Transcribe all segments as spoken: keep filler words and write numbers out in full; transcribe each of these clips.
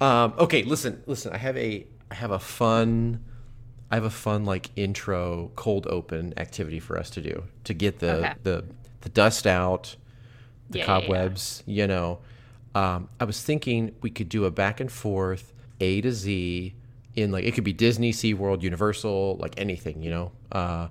Um, okay, listen, listen. I have a, I have a fun, I have a fun like intro cold open activity for us to do to get the okay. the, the dust out, the yeah, cobwebs. Yeah, yeah. You know, um, I was thinking we could do a back and forth A to Z in like it could be Disney, SeaWorld, Universal, like anything, you know. Uh,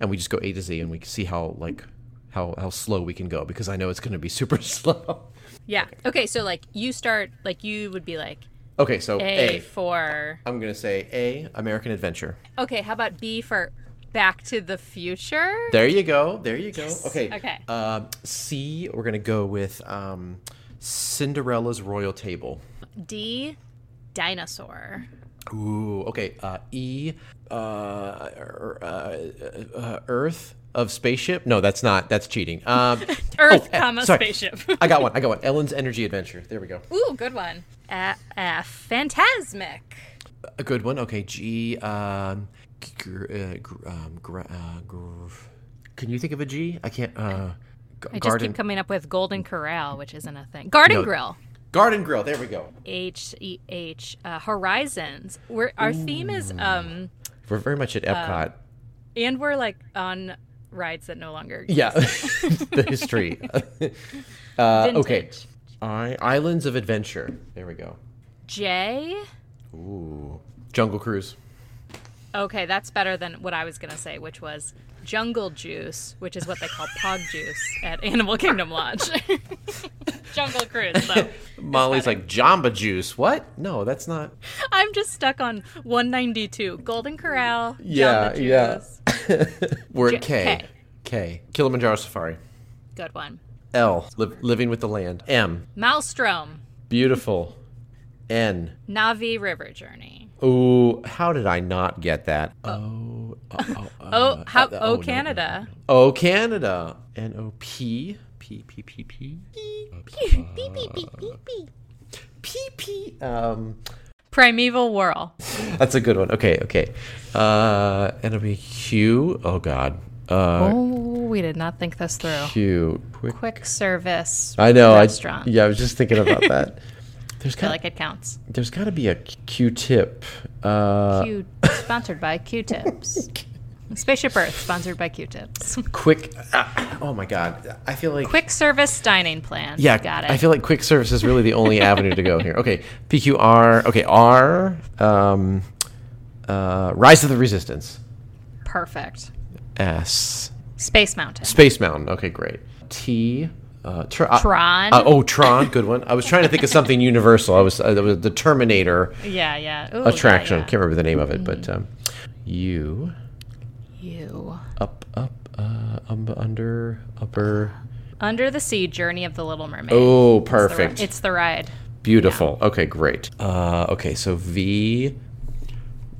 and we just go A to Z and we can see how like how how slow we can go because I know it's going to be super slow. Yeah. Okay, so like you start like you would be like okay, so A, A for I'm going to say A, American Adventure. Okay, how about B for Back to the Future? There you go. There you go. Yes. Okay. Okay. Um, C, we're going to go with um, Cinderella's Royal Table. D, Dinosaur. Ooh, okay. Uh, e, uh, uh, uh, Earth of Spaceship. No, that's not. That's cheating. Um, Earth, oh, comma, sorry. Spaceship. I got one. I got one. Ellen's Energy Adventure. There we go. Ooh, good one. Uh, uh, Fantasmic. A good one. Okay. G. Um, gr- uh, gr- um, gr- uh, gr- can you think of a G? I can't. Uh, g- I just garden. keep coming up with Golden Corral, which isn't a thing. Garden no. Grill. Garden Grill, there we go. H E H uh, Horizons. We're, our Ooh. theme is... Um, we're very much at Epcot. Uh, and we're like on rides that no longer exist. Yeah, the history. uh, okay. I, Islands of Adventure. There we go. J. Ooh. Jungle Cruise. Okay, that's better than what I was going to say, which was Jungle Juice, which is what they call Pog Juice at Animal Kingdom Lodge. Jungle Cruise, though. Molly's like, Jamba Juice. What? No, that's not. I'm just stuck on one ninety-two. Golden Corral, yeah, Jamba Juice. Yeah. We're at K. K. K. Kilimanjaro Safari. Good one. L. Li- living with the Land. M. Maelstrom. Beautiful. N. Navi River Journey. Ooh, how did I not get that? Oh. Oh, oh, oh, oh, how, oh, oh Canada. No, no, no. Oh, Canada. N O P. P P P P P P P P P P P P um Primeval Whirl. That's a good one. Okay, okay. Uh it'll be Q. Oh god. Uh Oh, we did not think this through. Q. Quick, quick service. I know. Restaurant. I, yeah, I was just thinking about that. There's gotta, I feel like it counts. There's got to be a Q-tip. Uh Q sponsored by Q-tips. Spaceship Earth, sponsored by Q-tips. Quick, uh, oh my God. I feel like... Quick service dining plan. Yeah, got it. I feel like quick service is really the only avenue to go here. Okay, P Q R, okay, R, um, uh, Rise of the Resistance. Perfect. S. Space Mountain. Space Mountain, okay, great. T. Uh, tr- Tron. Uh, oh, Tron, good one. I was trying to think of something universal. I was, uh, was the Terminator yeah, yeah. Ooh, attraction. Yeah, yeah. Can't remember the name of it, but um, U... You. Up, up, uh, um, under, upper. Under the Sea, Journey of the Little Mermaid. Oh, perfect. It's the, it's the ride. Beautiful. Yeah. Okay, great. Uh, okay, so V.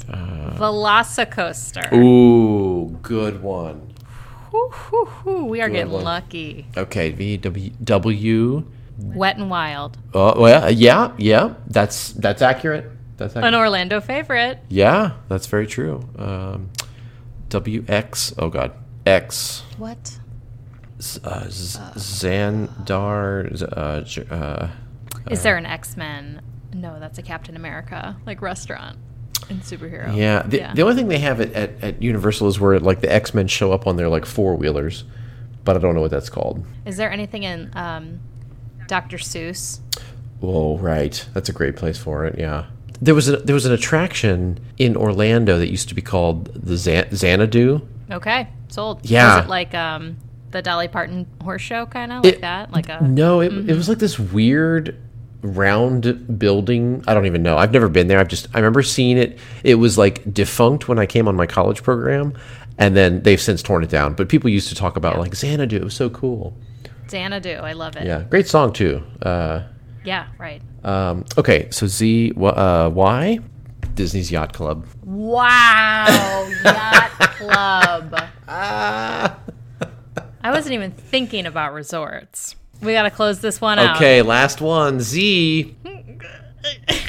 Uh, Velocicoaster. Ooh, good one. Woo, woo, woo. We are good getting one. lucky. Okay, V, W, W. Wet and Wild. Oh, well, yeah, yeah. That's, that's accurate. That's accurate. An Orlando favorite. Yeah, that's very true. Um. W X oh god X what Z- uh, Z- uh, Xandar uh, J- uh, is there an X-Men? No, that's a Captain America like restaurant and superhero. Yeah, the, yeah. the only thing they have at, at, at Universal is where like the X-Men show up on their like four wheelers, but I don't know what that's called. Is there anything in um, Doctor Seuss? Oh right, that's a great place for it. Yeah. There was a, there was an attraction in Orlando that used to be called the Zan- Xanadu. Okay, sold. Yeah, was it like um, the Dolly Parton horse show kind of like it, that? Like a no, it mm-hmm. it was like this weird round building. I don't even know. I've never been there. I've just I remember seeing it. It was like defunct when I came on my college program, and then they've since torn it down. But people used to talk about yeah. like Xanadu. It was so cool. Xanadu, I love it. Yeah, great song too. Uh, yeah, right. Um, okay, so Z, uh, Y, Disney's Yacht Club. Wow, Yacht Club. Uh, I wasn't even thinking about resorts. We got to close this one okay, out. Okay, last one, Z. I,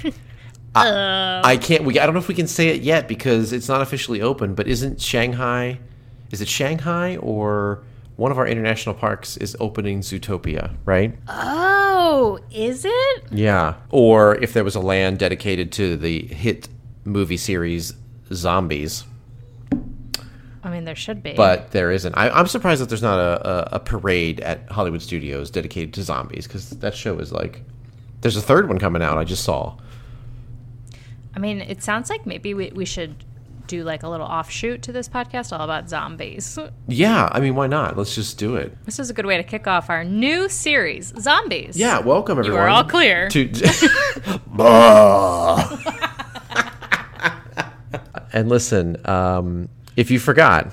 um, I can't, we, I don't know if we can say it yet because it's not officially open, but isn't Shanghai, is it Shanghai or one of our international parks is opening Zootopia, right? Oh. Oh, is it? Yeah. Or if there was a land dedicated to the hit movie series Zombies. I mean, there should be. But there isn't. I, I'm surprised that there's not a, a, a parade at Hollywood Studios dedicated to Zombies, because that show is like... There's a third one coming out I just saw. I mean, it sounds like maybe we, we should do like a little offshoot to this podcast all about zombies. Yeah, I mean, why not? Let's just do it. This is a good way to kick off our new series, Zombies. Yeah, welcome everyone. You're all clear. To... And listen, um, if you forgot,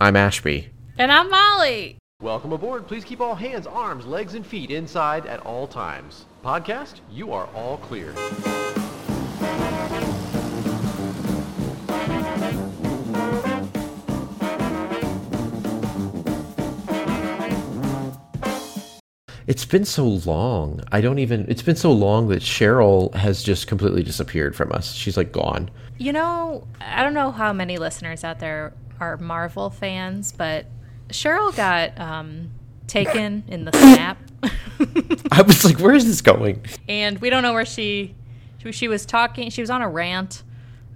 I'm Ashby. And I'm Molly. Welcome aboard. Please keep all hands, arms, legs, and feet inside at all times. Podcast, you are all clear. It's been so long. I don't even... It's been so long that Cheryl has just completely disappeared from us. She's, like, gone. You know, I don't know how many listeners out there are Marvel fans, but Cheryl got um, taken in the snap. I was like, where is this going? And we don't know where she... She, she was talking... She was on a rant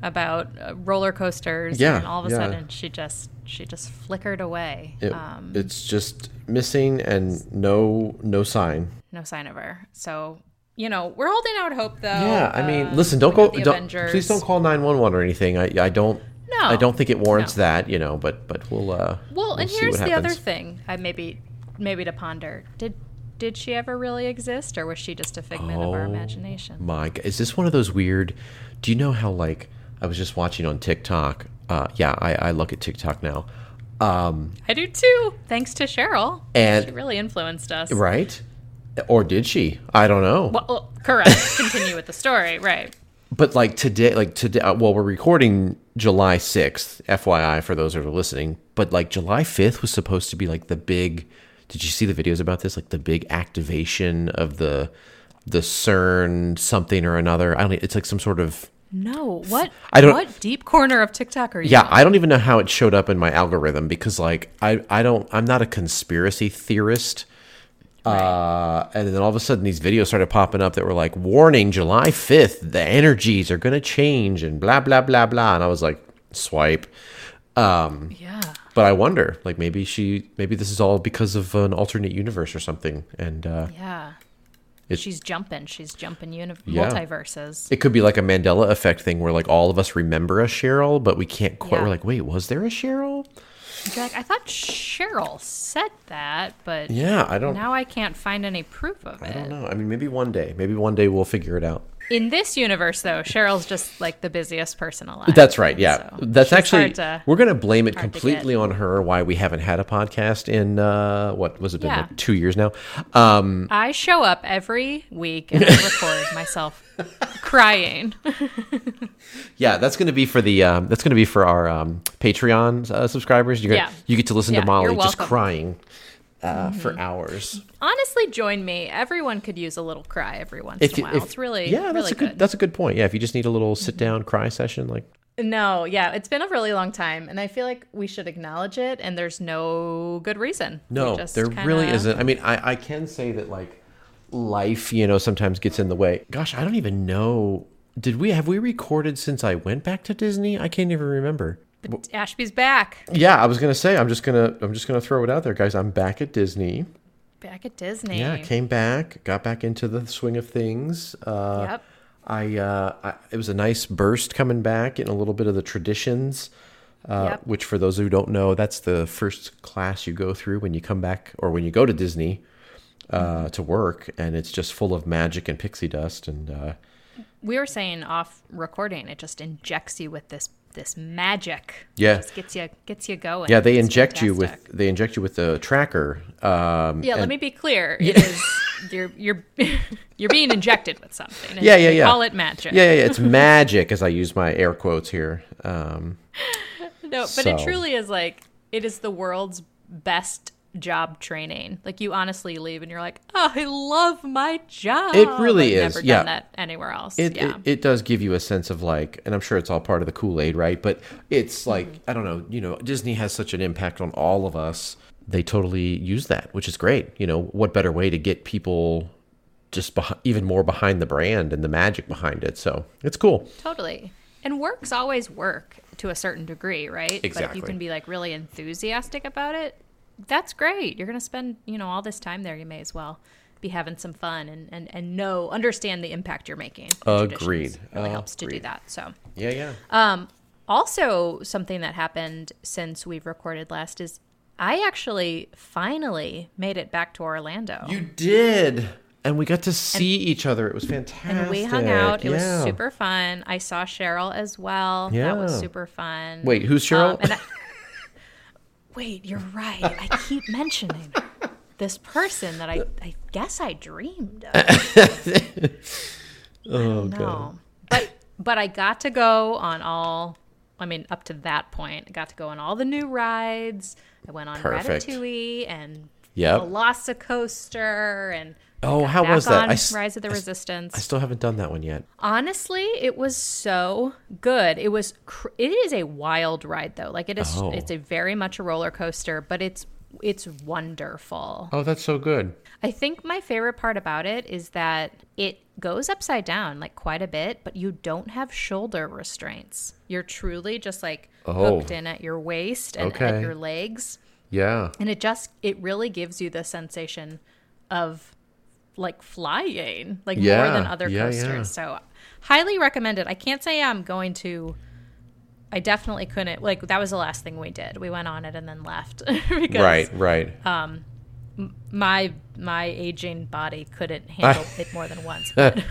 about roller coasters. Yeah, and all of a yeah. sudden, she just... She just flickered away. It, um, it's just missing and no no sign. No sign of her. So, you know, we're holding out hope, though. Yeah, I mean, uh, listen, don't go. Don't, please don't call nine one one or anything. I I don't. No, I don't think it warrants no. that. You know, but but we'll. Uh, well, we'll and here's the other thing. I maybe maybe to ponder. Did did she ever really exist, or was she just a figment oh, of our imagination? My God, is this one of those weird? Do you know how like I was just watching on TikTok. Uh, yeah, I, I look at TikTok now. Um, I do too. Thanks to Cheryl. And she really influenced us. Right? Or did she? I don't know. Well, well, correct. Continue with the story. Right. But like today, like today, well, we're recording July sixth, F Y I for those who are listening. But like July fifth was supposed to be like the big, did you see the videos about this? Like the big activation of the, the CERN something or another. I don't know. It's like some sort of. No, what I don't, what deep corner of TikTok are you? Yeah, in? I don't even know how it showed up in my algorithm because like I, I don't I'm not a conspiracy theorist. Right. Uh, and then all of a sudden these videos started popping up that were like, warning, July fifth, the energies are gonna change and blah blah blah blah. And I was like, swipe. Um, yeah. But I wonder, like maybe she maybe this is all because of an alternate universe or something. And uh, yeah. It, she's jumping. She's jumping uni- yeah. multiverses. It could be like a Mandela effect thing where like all of us remember a Cheryl, but we can't quite. Yeah. We're like, wait, was there a Cheryl? You're like, I thought Cheryl said that, but yeah, I don't. Now I can't find any proof of I it. I don't know. I mean, maybe one day. Maybe one day we'll figure it out. In this universe, though, Cheryl's just like the busiest person alive. That's right. Yeah, so that's actually to, we're going to blame it completely on her. Why we haven't had a podcast in uh, what was it been yeah. like two years now? Um, I show up every week and I record myself crying. Yeah, that's going to be for the um, that's going to be for our um, Patreon uh, subscribers. You get yeah. you get to listen yeah, to Molly just crying. Uh, mm-hmm. For hours. Honestly, join me. Everyone could use a little cry every once if, in a while. If, it's really, yeah, that's really a good, good. That's a good point. Yeah, if you just need a little sit down cry session, like. No, yeah, it's been a really long time, and I feel like we should acknowledge it. And there's no good reason. No, there kinda... really isn't. I mean, I, I can say that like life, you know, sometimes gets in the way. Gosh, I don't even know. Did we have we recorded since I went back to Disney? I can't even remember. But Ashby's back. Yeah, I was gonna say I'm just gonna I'm just gonna throw it out there, guys. I'm back at Disney. Back at Disney. Yeah, came back, got back into the swing of things. Uh, yep. I, uh, I it was a nice burst coming back, getting a little bit of the traditions, uh, yep. which for those who don't know, that's the first class you go through when you come back or when you go to Disney uh, mm-hmm. to work, and it's just full of magic and pixie dust. And uh, we were saying off recording, it just injects you with this. This magic, yeah, just gets you gets you going. Yeah, they it's inject fantastic. you with they inject you with the tracker. Um, yeah, and, let me be clear. It yeah. is, you're you're you're being injected with something. Yeah, yeah, yeah. Call it magic. Yeah, yeah, it's magic. As I use my air quotes here. Um, no, but so. It truly is like it is the world's best job training. Like you honestly leave and you're like, oh, I love my job. It really I've is. Never yeah. done that anywhere else. It, yeah. it it does give you a sense of like, and I'm sure it's all part of the Kool-Aid, right? But it's like, mm-hmm. I don't know, you know, Disney has such an impact on all of us. They totally use that, which is great. You know, what better way to get people just beh- even more behind the brand and the magic behind it. So it's cool. Totally. And work's always work to a certain degree, right? Exactly. But if you can be like really enthusiastic about it, that's great. You're going to spend, you know, all this time there. You may as well be having some fun and, and, and know, understand the impact you're making. Agreed. It really uh, helps to agreed. do that. So yeah, yeah. Um, also, something that happened since we've recorded last is I actually finally made it back to Orlando. You did. And we got to see and, each other. It was fantastic. And we hung out. It yeah. was super fun. I saw Cheryl as well. Yeah. That was super fun. Wait, who's Cheryl? Um, and I, wait, you're right. I keep mentioning this person that I, I guess I dreamed of. Oh, I God. But, but I got to go on all, I mean, up to that point, I got to go on all the new rides. I went on Perfect. Ratatouille and yep. Velocicoaster and... Oh, how was that? I, Rise of the I, Resistance. I still haven't done that one yet. Honestly, it was so good. It was. Cr- it is a wild ride, though. Like it is. Oh. It's a very much a roller coaster, but it's it's wonderful. Oh, that's so good. I think my favorite part about it is that it goes upside down like quite a bit, but you don't have shoulder restraints. You're truly just like oh. hooked in at your waist and okay. at your legs. Yeah. And it just it really gives you the sensation of like flying, like yeah, more than other yeah, coasters. Yeah. So highly recommend it. I can't say I'm going to, I definitely couldn't, like that was the last thing we did. We went on it and then left. because, right, right. Um, my, my aging body couldn't handle it more than once. But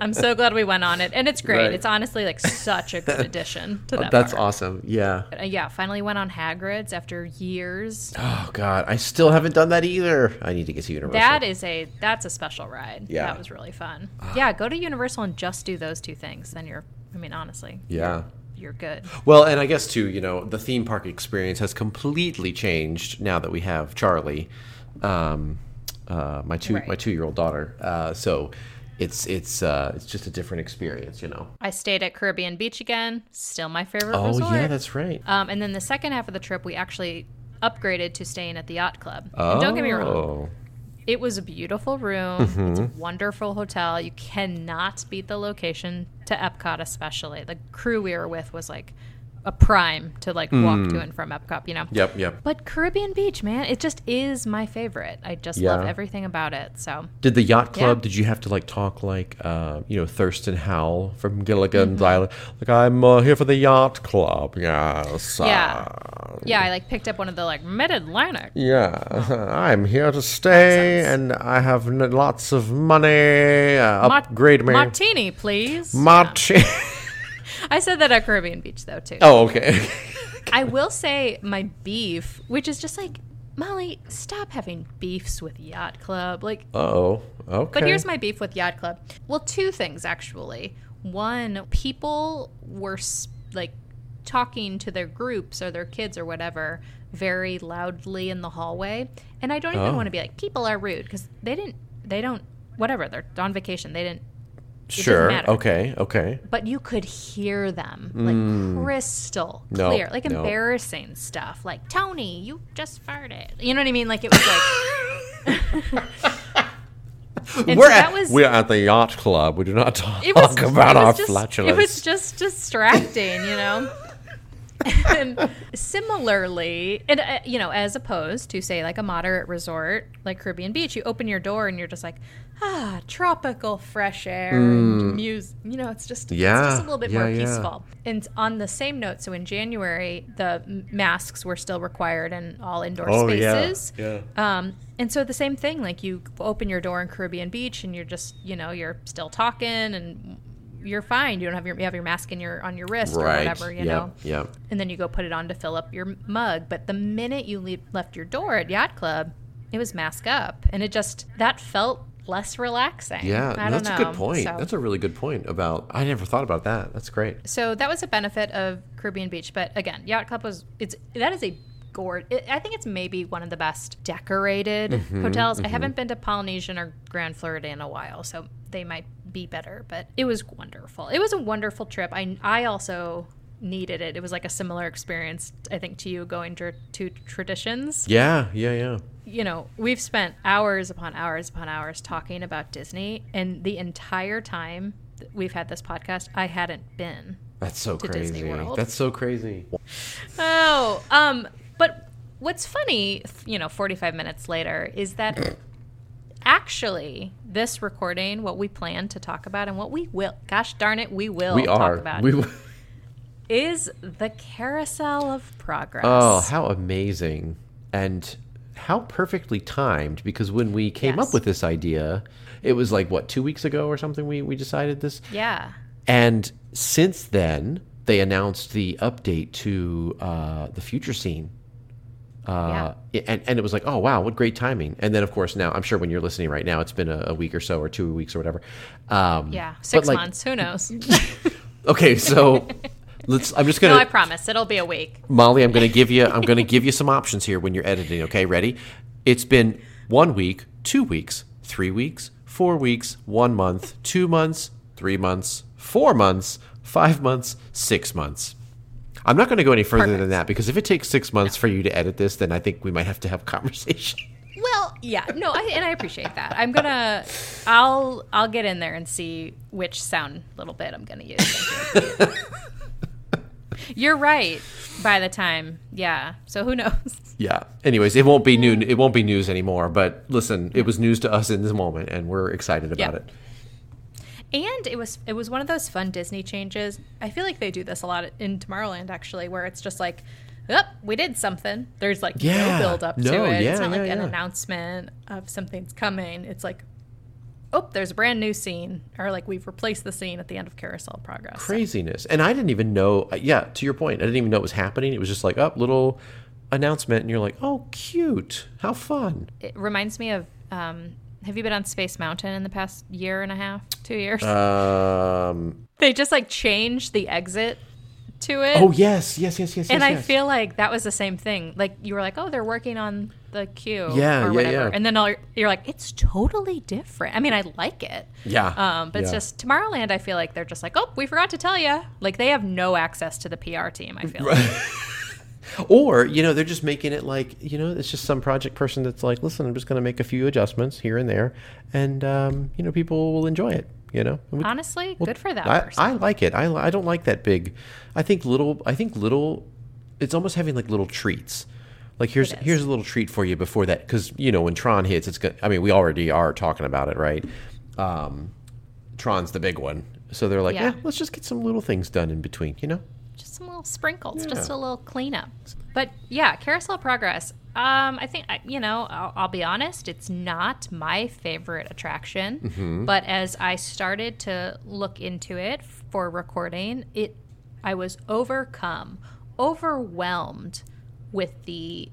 I'm so glad we went on it and it's great. Right. It's honestly like such a good addition to that. Oh, that's bar. awesome. Yeah. But, uh, yeah. Finally went on Hagrid's after years. Oh God. I still haven't done that either. I need to get to Universal. That is a, that's a special ride. Yeah. That was really fun. Yeah. Go to Universal and just do those two things. Then you're, I mean, honestly. Yeah. You're good. Well, and I guess too, you know, the theme park experience has completely changed now that we have Charlie, um, uh, my two right. my two year old daughter. Uh, so it's it's uh, it's just a different experience, you know. I stayed at Caribbean Beach again. Still my favorite oh, resort. Oh yeah, that's right. Um, and then the second half of the trip, we actually upgraded to staying at the Yacht Club. Oh. And don't get me wrong. It was a beautiful room. Mm-hmm. It's a wonderful hotel. You cannot beat the location to Epcot, especially. The crew we were with was like a prime to like mm. walk to and from Epcot, you know? Yep, yep. But Caribbean Beach, man, it just is my favorite. I just yeah. love everything about it. So did the Yacht Club, yeah. did you have to like talk like, uh, you know, Thurston Howell from Gilligan's mm-hmm. Island? Like, I'm uh, here for the Yacht Club. Yes. Yeah. Yeah, I like picked up one of the like mid-Atlantic. Yeah. Oh. I'm here to stay and I have n- lots of money. Uh, Mart- upgrade me. Martini, please. Martini. Yeah. I said that at Caribbean Beach, though, too. Oh, okay. I will say my beef, which is just like, Molly, stop having beefs with Yacht Club. Like, oh, okay. But here's my beef with Yacht Club. Well, two things, actually. One, people were, like, talking to their groups or their kids or whatever very loudly in the hallway. And I don't even oh. want to be like, people are rude, because they didn't, they don't, whatever, they're on vacation. They didn't. It sure. Okay. Okay. But you could hear them like mm. crystal clear, no, like no. embarrassing stuff. Like, Tony, you just farted. You know what I mean? Like it was like. we're, so at, was, we're at the Yacht Club. We do not talk was, about our just, flatulence. It was just distracting, you know. And similarly, and uh, you know, as opposed to say like a moderate resort like Caribbean Beach, you open your door and you're just like, ah, tropical fresh air mm. and music. You know, it's just yeah. it's just a little bit yeah, more peaceful. Yeah. And on the same note, so in January, the masks were still required in all indoor oh, spaces. Yeah. Yeah. Um, and so the same thing, like you open your door in Caribbean Beach and you're just, you know, you're still talking and. You're fine. You don't have your you have your mask in your on your wrist right. or whatever, you yep. know. Yeah. And then you go put it on to fill up your mug. But the minute you leave, left your door at Yacht Club, it was mask up, and it just that felt less relaxing. Yeah, I don't that's know. a good point. So, that's a really good point about. I never thought about that. That's great. So that was a benefit of Caribbean Beach, but again, Yacht Club was it's that is a gorge. I think it's maybe one of the best decorated mm-hmm, hotels. Mm-hmm. I haven't been to Polynesian or Grand Florida in a while, so they might be better, but it was wonderful. It was a wonderful trip. I I also needed it. It was like a similar experience, I think, to you going to, to Traditions. Yeah, yeah, yeah. You know, we've spent hours upon hours upon hours talking about Disney, and the entire time that we've had this podcast, I hadn't been. That's so to crazy. Disney World. That's so crazy. Oh, um, but what's funny, you know, forty-five minutes later, is that actually this recording, what we plan to talk about, and what we will, gosh darn it, we will we talk are. about. We will. Is the Carousel of Progress. Oh, how amazing. And how perfectly timed, because when we came yes. up with this idea, it was like, what, two weeks ago or something we, we decided this? Yeah. And since then, they announced the update to uh, the future scene. Uh, yeah. and, and it was like, oh, wow, what great timing. And then, of course, now, I'm sure when you're listening right now, it's been a, a week or so or two weeks or whatever. Um, yeah, six like, months, who knows? Okay, so... Let's, I'm just gonna. No, I promise it'll be a week. Molly, I'm gonna give you. I'm gonna give you some options here when you're editing. Okay, ready? It's been one week, two weeks, three weeks, four weeks, one month, two months, three months, four months, five months, six months. I'm not going to go any further Perfect. than that because if it takes six months no. for you to edit this, then I think we might have to have a conversation. Well, yeah, no, I, and I appreciate that. I'm gonna, I'll, I'll get in there and see which sound little bit I'm gonna use. You're right. By the time, yeah. So who knows? Yeah. Anyways, it won't be new. It won't be news anymore. But listen, it was news to us in this moment, and we're excited about yep. it. And it was it was one of those fun Disney changes. I feel like they do this a lot in Tomorrowland, actually, where it's just like, oh, we did something. There's like yeah. no build up no, to it. Yeah, it's not yeah, like yeah. an announcement of something's coming. It's like, oh, there's a brand new scene, or like we've replaced the scene at the end of Carousel Progress. Craziness. So. And I didn't even know, yeah, to your point, I didn't even know it was happening. It was just like, oh, little announcement, and you're like, oh, cute. How fun. It reminds me of, um, have you been on Space Mountain in the past year and a half, two years? Um, they just like changed the exit to it. Oh, yes, yes, yes, yes, and yes. And I yes. feel like that was the same thing. Like you were like, oh, they're working on... the queue yeah, or whatever. Yeah, yeah. And then all, you're like, it's totally different. I mean, I like it. Yeah. Um, but yeah. it's just Tomorrowland, I feel like they're just like, oh, we forgot to tell you. Like they have no access to the P R team, I feel like. Or, you know, they're just making it like, you know, it's just some project person that's like, listen, I'm just going to make a few adjustments here and there. And, um, you know, people will enjoy it, you know. We, Honestly, well, good for that I, person. I like it. I, I don't like that big. I think little, I think little, it's almost having like little treats. Like, here's here's a little treat for you before that. Because, you know, when Tron hits, it's going to... I mean, we already are talking about it, right? Um, Tron's the big one. So they're like, yeah. yeah, let's just get some little things done in between, you know? Just some little sprinkles. Yeah. Just a little cleanup. But, yeah, Carousel Progress. Um, I think, you know, I'll, I'll be honest. It's not my favorite attraction. Mm-hmm. But as I started to look into it for recording, it I was overcome, overwhelmed with the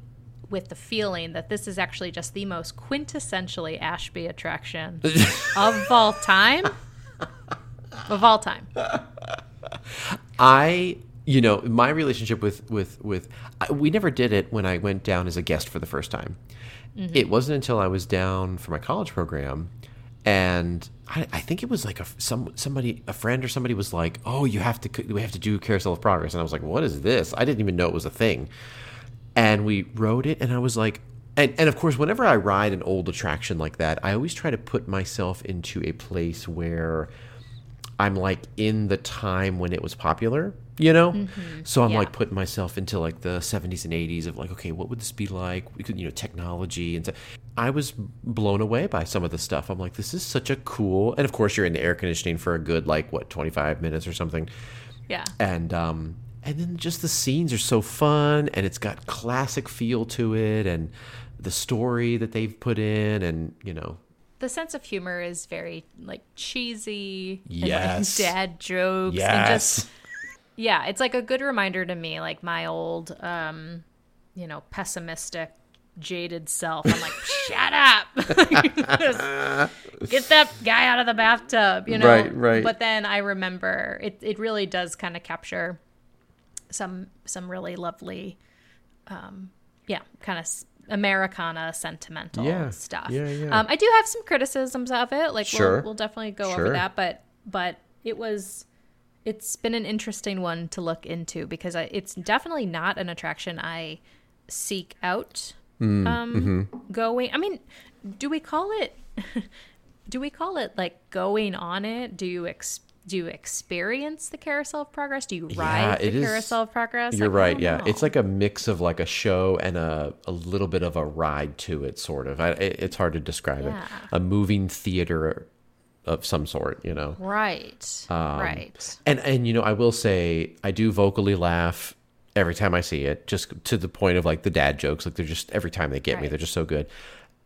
with the feeling that this is actually just the most quintessentially Ashby attraction of all time. Of all time. I, you know, my relationship with, with, with I, we never did it when I went down as a guest for the first time. Mm-hmm. It wasn't until I was down for my college program, and I, I think it was like a, some somebody, a friend or somebody was like, oh, you have to, we have to do Carousel of Progress. And I was like, what is this? I didn't even know it was a thing. And we rode it, and I was like, and, and of course, whenever I ride an old attraction like that, I always try to put myself into a place where I'm like in the time when it was popular, you know? Mm-hmm. So I'm yeah. like putting myself into like the seventies and eighties of like, okay, what would this be like? We could, you know, technology and stuff. I was blown away by some of the stuff. I'm like, this is such a cool, and of course, you're in the air conditioning for a good like, what, twenty-five minutes or something. Yeah. And, um, And then just the scenes are so fun, and it's got classic feel to it, and the story that they've put in, and, you know. The sense of humor is very, like, cheesy. Yes. And, like, dad jokes. Yes. And just, yeah, it's, like, a good reminder to me, like, my old, um, you know, pessimistic, jaded self. I'm like, shut up. Get that guy out of the bathtub, you know. Right, right. But then I remember it, it really does kind of capture some some really lovely, um, yeah, kind of Americana sentimental yeah, stuff. Yeah, yeah. Um, I do have some criticisms of it. Like, sure. we'll, we'll definitely go sure. over that. But but it was it's been an interesting one to look into because I, it's definitely not an attraction I seek out mm, um, mm-hmm. going. I mean, do we call it, do we call it like going on it? Do you ex- do you experience the Carousel of Progress? Do you ride yeah, the is, Carousel of Progress? You're like, right. Yeah. Know. It's like a mix of like a show and a, a little bit of a ride to it, sort of. I, it, it's hard to describe yeah. it. A moving theater of some sort, you know? Right. Um, right. And, and, you know, I will say I do vocally laugh every time I see it, just to the point of like the dad jokes. Like they're just, every time they get right. me, they're just so good.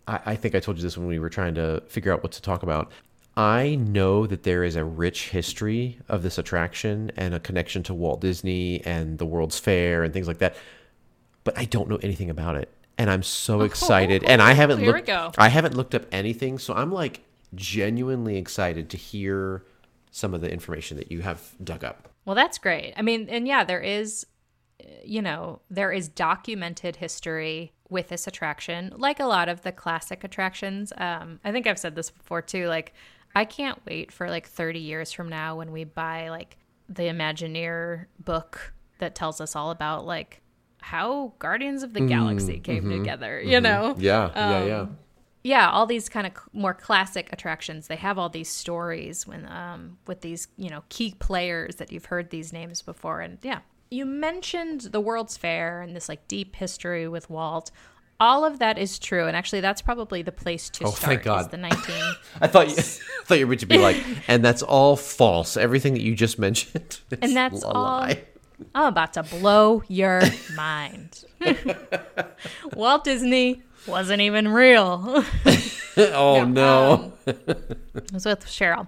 I, I think I told you this when we were trying to figure out what to talk about. I know that there is a rich history of this attraction and a connection to Walt Disney and the World's Fair and things like that, but I don't know anything about it. And I'm so excited. Oh, and I haven't looked, I haven't looked up anything. So I'm like, genuinely excited to hear some of the information that you have dug up. Well, that's great. I mean, and yeah, there is, you know, there is documented history with this attraction, like a lot of the classic attractions. Um, I think I've said this before too, like I can't wait for like thirty years from now when we buy like the Imagineer book that tells us all about like how Guardians of the mm, Galaxy came mm-hmm, together, mm-hmm. you know? Yeah, um, yeah, yeah. Yeah, all these kind of more classic attractions, they have all these stories when um, with these, you know, key players that you've heard these names before. And yeah, you mentioned the World's Fair and this like deep history with Walt. All of that is true. And actually, that's probably the place to oh, start. Oh, thank God. Is the nineteen- I thought you, I thought you were going to be like, and that's all false. Everything that you just mentioned is and that's a all- lie. I'm about to blow your mind. Walt Disney wasn't even real. oh, no. no. Um, it was with Cheryl.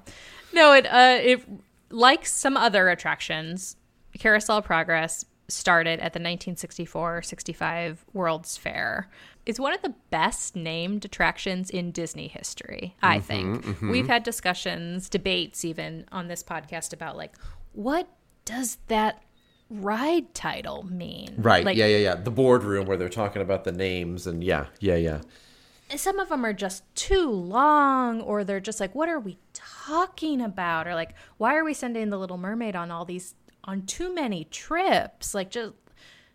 No, it, uh, it like some other attractions, Carousel of Progress started at the nineteen sixty-four sixty-five World's Fair. It's one of the best named attractions in Disney history, I mm-hmm, think. Mm-hmm. We've had discussions, debates even on this podcast about like, what does that ride title mean? Right. Like, yeah, yeah, yeah. The boardroom where they're talking about the names and yeah, yeah, yeah. Some of them are just too long or they're just like, what are we talking about? Or like, why are we sending the Little Mermaid on all these, on too many trips? Like just,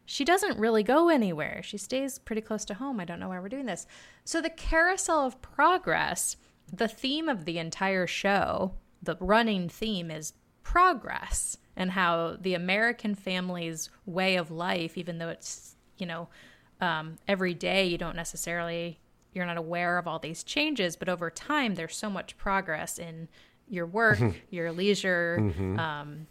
she doesn't really go anywhere. She stays pretty close to home. I don't know why we're doing this. So the Carousel of Progress, the theme of the entire show, the running theme is progress. And how the American family's way of life, even though it's, you know, um, every day you don't necessarily, you're not aware of all these changes, but over time there's so much progress in your work, your leisure, mm-hmm. um,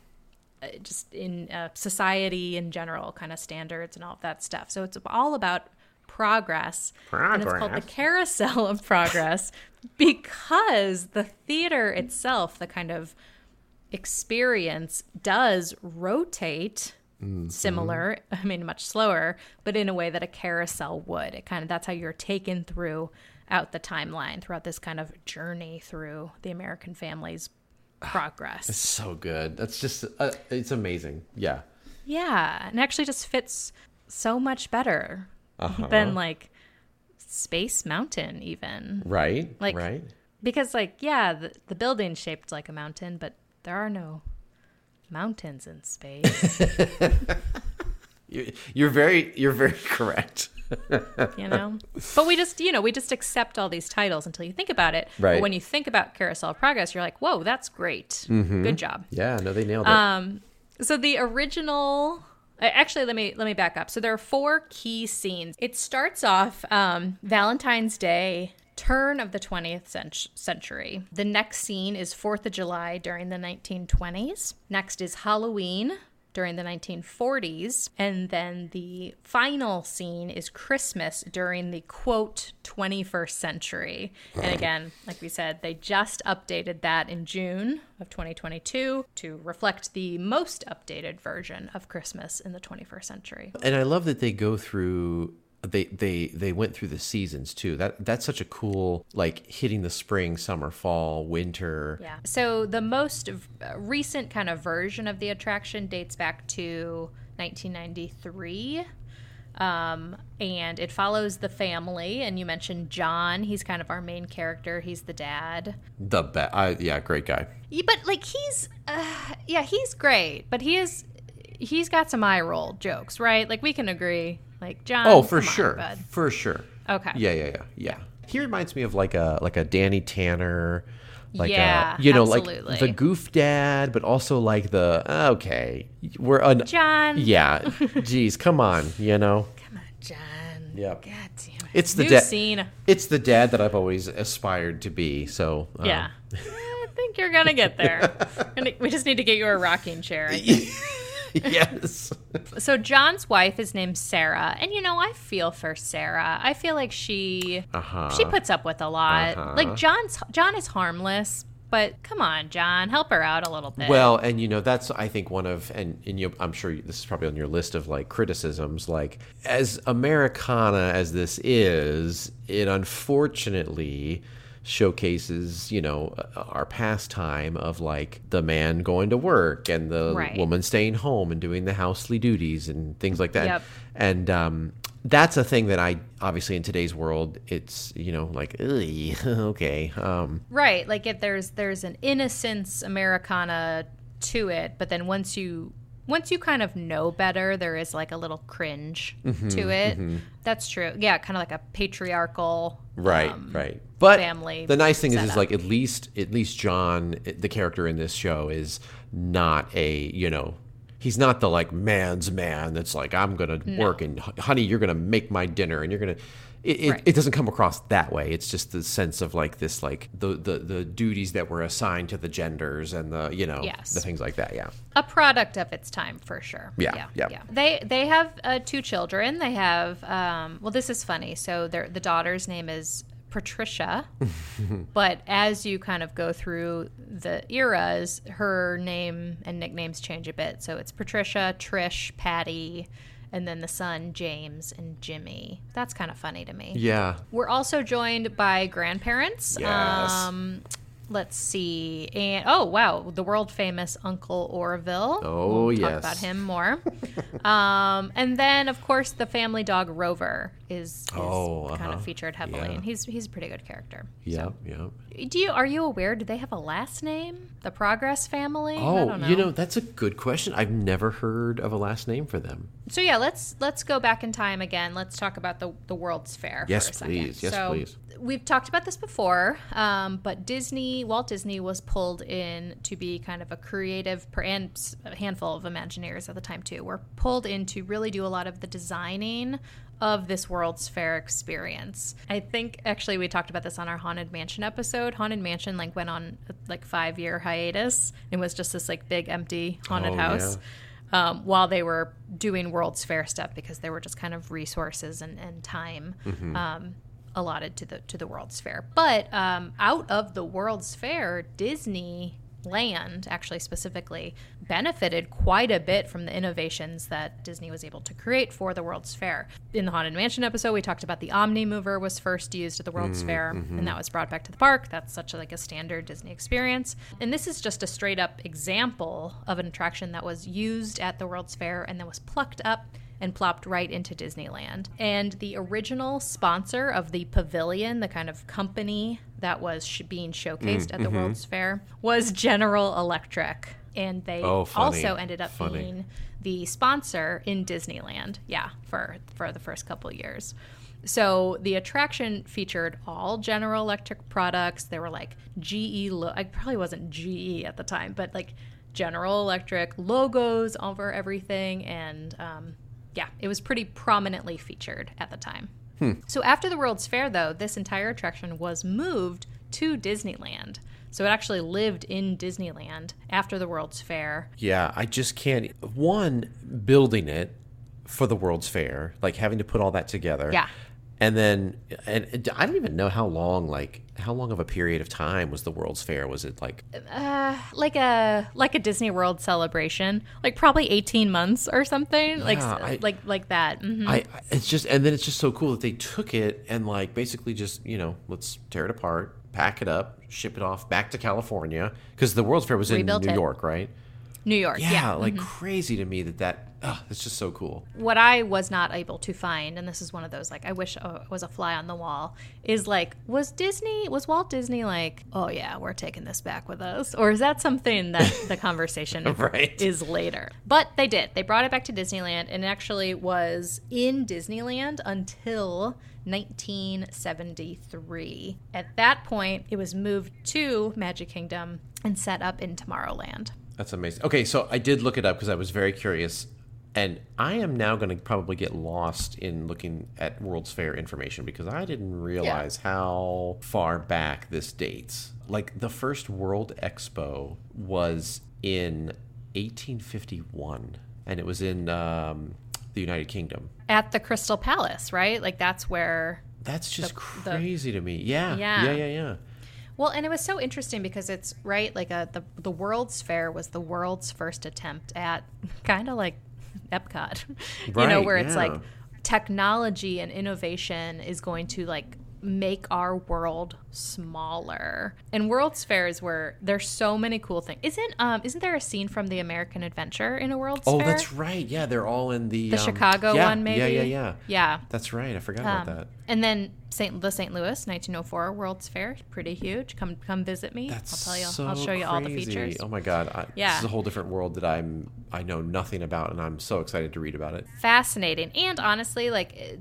just in uh, society in general, kind of standards and all of that stuff. So it's all about progress. Progress. And it's called the Carousel of Progress because the theater itself, the kind of experience does rotate mm-hmm. similar, I mean, much slower, but in a way that a carousel would. It kind of, that's how you're taken throughout the timeline, throughout this kind of journey through the American family's progress. It's so good. That's just, uh, it's amazing. Yeah. Yeah. And actually just fits so much better uh-huh. than like Space Mountain even. Right. Like, right. Because like, yeah, the, the building's shaped like a mountain, but there are no mountains in space. you're very, you're very correct. you know, but we just, you know, we just accept all these titles until you think about it. Right. But when you think about Carousel of Progress, you're like, whoa, that's great. Mm-hmm. Good job. Yeah, no, they nailed it. Um, so the original, actually, let me let me back up. So there are four key scenes. It starts off um, Valentine's Day. Turn of the twentieth century. The next scene is fourth of July during the nineteen twenties. Next is Halloween during the nineteen forties. And then the final scene is Christmas during the, quote, twenty-first century. And again, like we said, they just updated that in June of twenty twenty-two to reflect the most updated version of Christmas in the twenty-first century. And I love that they go through... They, they they went through the seasons too. That that's such a cool, like hitting the spring, summer, fall, winter. Yeah. So the most recent kind of version of the attraction dates back to nineteen ninety-three. Um, and it follows the family, and you mentioned John. He's kind of our main character. He's the dad. The ba- I, yeah, great guy. Yeah, but, like, he's, uh, yeah, he's great, but he is, he's got some eye roll jokes, right? Like, we can agree. Like, John, oh, for sure. On, for sure. Okay. Yeah, yeah, yeah, yeah. He reminds me of, like, a like a Danny Tanner, like yeah, a, you know, absolutely. Like the goof dad, but also like the, okay, we're an John. Yeah. Geez, come on, you know. Come on, John. Yeah. God damn it. It's the dad. It's the dad that I've always aspired to be. So um. yeah, I think you're gonna get there. We just need to get you a rocking chair. I think. Yes. So John's wife is named Sarah, and you know, I feel for Sarah. I feel like she uh-huh. she puts up with a lot. Uh-huh. Like John's John is harmless, but come on, John, help her out a little bit. Well, and you know, that's I think one of and and you, I'm sure this is probably on your list of like criticisms. Like as Americana as this is, it unfortunately showcases, you know, our pastime of like the man going to work and the right. woman staying home and doing the housely duties and things like that. Yep. And um, that's a thing that I obviously in today's world, it's, you know, like, okay. Um, right. Like if there's there's an innocence Americana to it. But then once you once you kind of know better, there is like a little cringe mm-hmm, to it. Mm-hmm. That's true. Yeah. Kind of like a patriarchal. Right. Um, right. But family the nice thing is, is like at least at least John, the character in this show, is not a, you know, he's not the like man's man that's like, I'm going to no. work and honey, you're going to make my dinner and you're going to. It, right. it, it doesn't come across that way. It's just the sense of like this, like the, the, the duties that were assigned to the genders and the, you know, yes. the things like that. Yeah. A product of its time for sure. Yeah. Yeah. yeah. yeah. They, they have uh, two children. They have, um, well, this is funny. So the daughter's name is Patricia, but as you kind of go through the eras, her name and nicknames change a bit. So it's Patricia, Trish, Patty, and then the son, James, and Jimmy. That's kind of funny to me. Yeah. We're also joined by grandparents. Yes. Um, let's see. And oh, wow. The world-famous Uncle Orville. Oh, we'll yes. talk about him more. um, and then, of course, the family dog Rover is, is oh, uh-huh. kind of featured heavily. Yeah. And he's he's a pretty good character. Yeah, so. yeah. Do you, are you aware, do they have a last name? The Progress family? Oh, I don't know. You know, that's a good question. I've never heard of a last name for them. So, yeah, let's let's go back in time again. Let's talk about the, the World's Fair yes, for a second. Please. Yes, so, please. We've talked about this before, um, but Disney, Walt Disney was pulled in to be kind of a creative, and a handful of Imagineers at the time too, were pulled in to really do a lot of the designing of this World's Fair experience. I think actually we talked about this on our Haunted Mansion episode. Haunted Mansion like went on like five year hiatus and was just this like big empty haunted oh, house. Yeah. Um, while they were doing World's Fair stuff because they were just kind of resources and, and time mm-hmm. um, allotted to the to the World's Fair. But um, out of the World's Fair, Disneyland actually specifically benefited quite a bit from the innovations that Disney was able to create for the World's Fair. In the Haunted Mansion episode, we talked about the Omni Mover was first used at the World's mm-hmm. Fair, and that was brought back to the park. That's such a, like a standard Disney experience. And this is just a straight up example of an attraction that was used at the World's Fair and then was plucked up and plopped right into Disneyland. And the original sponsor of the pavilion, the kind of company that was sh- being showcased mm, at the mm-hmm. World's Fair, was General Electric. And they oh, also ended up funny. being the sponsor in Disneyland, yeah, for, for the first couple years. So the attraction featured all General Electric products. There were like G E, lo- I probably wasn't G E at the time, but like General Electric logos over everything and... Um, Yeah, it was pretty prominently featured at the time. Hmm. So after the World's Fair, though, this entire attraction was moved to Disneyland. So it actually lived in Disneyland after the World's Fair. Yeah, I just can't. One, building it for the World's Fair, like having to put all that together. Yeah. And then, and I don't even know how long, like, how long of a period of time was the World's Fair? Was it like, uh, like a like a Disney World celebration, like probably eighteen months or something, yeah, like I, like like that. Mm-hmm. I it's just and then it's just so cool that they took it and like basically just you know let's tear it apart, pack it up, ship it off back to California because the World's Fair was in Rebuilt New it. York, right? New York, yeah. yeah. Like mm-hmm. crazy to me that that, oh, it's just so cool. What I was not able to find, and this is one of those, like, I wish I was a fly on the wall, is like, was Disney, was Walt Disney like, oh yeah, we're taking this back with us? Or is that something that the conversation right. is later? But they did. They brought it back to Disneyland, and it actually was in Disneyland until nineteen seventy-three. At that point, it was moved to Magic Kingdom and set up in Tomorrowland. That's amazing. Okay, so I did look it up because I was very curious, and I am now going to probably get lost in looking at World's Fair information because I didn't realize yeah. how far back this dates. Like, the first World Expo was in eighteen fifty-one, and it was in um, the United Kingdom. At the Crystal Palace, right? Like, that's where... That's just the, crazy the, to me. Yeah, yeah, yeah, yeah. yeah. Well, and it was so interesting because it's, right, like a, the the World's Fair was the world's first attempt at kind of like Epcot, right, you know, where yeah. it's like technology and innovation is going to like make our world smaller. And World's Fair is where there's so many cool things. Isn't um isn't there a scene from the American Adventure in a World's oh, Fair? Oh, that's right. Yeah, they're all in the the um, Chicago yeah, one, maybe. Yeah, yeah, yeah. Yeah, that's right. I forgot um, about that. And then Saint the Saint Louis nineteen oh four World's Fair, pretty huge. Come come visit me. That's I'll tell you. So I'll show you crazy. All the features. Oh my God! I, yeah, this is a whole different world that I'm I know nothing about, and I'm so excited to read about it. Fascinating, and honestly, like.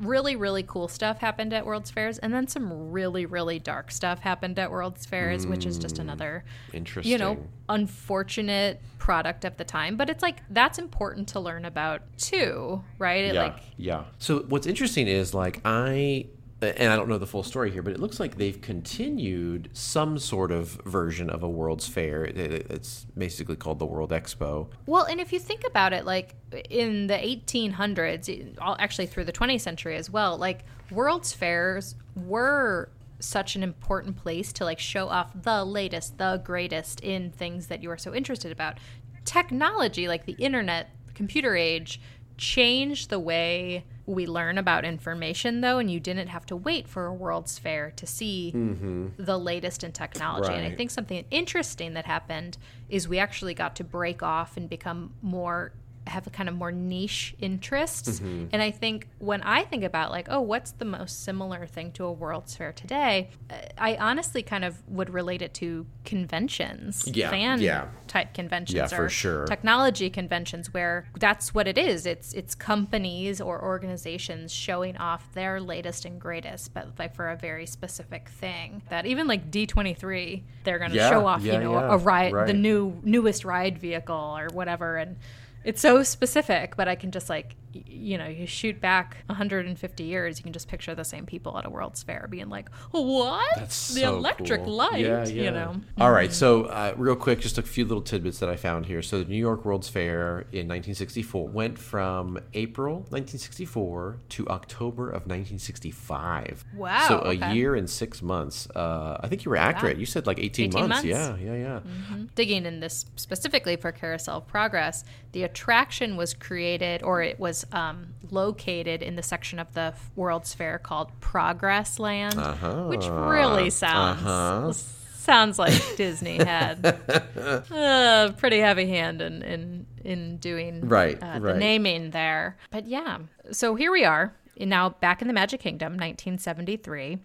Really, really cool stuff happened at World's Fairs, and then some really, really dark stuff happened at World's Fairs, mm, which is just another, interesting, you know, unfortunate product of the time. But it's like, that's important to learn about too, right? It yeah, like, yeah. So what's interesting is like I, and I don't know the full story here, but it looks like they've continued some sort of version of a World's Fair. It's basically called the World Expo. Well, and if you think about it, like in the eighteen hundreds, actually through the twentieth century as well, like World's Fairs were such an important place to like show off the latest, the greatest in things that you are so interested about. Technology, like the internet, computer age, changed the way we learn about information, though, and you didn't have to wait for a World's Fair to see mm-hmm. the latest in technology. Right. And I think something interesting that happened is we actually got to break off and become more, have a kind of more niche interests. Mm-hmm. And I think when I think about like, oh, what's the most similar thing to a World's Fair today, I honestly kind of would relate it to conventions, yeah, fan yeah. type conventions yeah, or for sure. technology conventions, where that's what it is. It's it's companies or organizations showing off their latest and greatest, but like for a very specific thing. That even like D twenty-three, they're going to yeah, show off, yeah, you know, yeah, a ride, right. the new newest ride vehicle or whatever, and it's so specific, but I can just like, you know, you shoot back one hundred fifty years, you can just picture the same people at a World's Fair being like, what? That's the so electric cool. light, yeah, yeah. you know. All right, so uh, real quick, just a few little tidbits that I found here. So the New York World's Fair in nineteen sixty-four went from April nineteen sixty-four to October of nineteen sixty-five. Wow. So a okay. year and six months. Uh, I think you were accurate. Wow. You said like eighteen, eighteen months. months. Yeah, yeah, yeah. Mm-hmm. Digging in this specifically for Carousel of Progress, the attraction was created, or it was Um, located in the section of the World's Fair called Progress Land, uh-huh. which really sounds uh-huh. sounds like Disney had a pretty heavy hand in in, in doing right, uh, right. the naming there. But yeah, so here we are now back in the Magic Kingdom, nineteen seventy-three.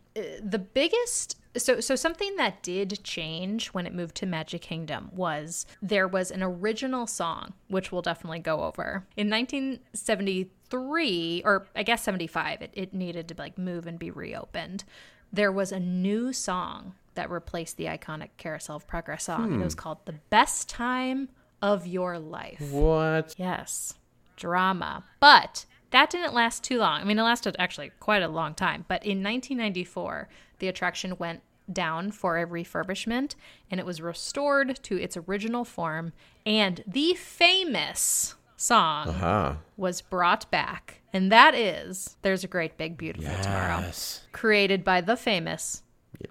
The biggest. So so something that did change when it moved to Magic Kingdom was there was an original song, which we'll definitely go over. In nineteen seventy-three, or I guess seventy-five, it, it needed to like move and be reopened. There was a new song that replaced the iconic Carousel of Progress song. Hmm. And it was called The Best Time of Your Life. What? Yes. Drama. But that didn't last too long. I mean, it lasted actually quite a long time. But in nineteen ninety-four, the attraction went down for a refurbishment, and it was restored to its original form. And the famous song uh-huh. was brought back. And that is There's a Great Big Beautiful yes. Tomorrow, created by the famous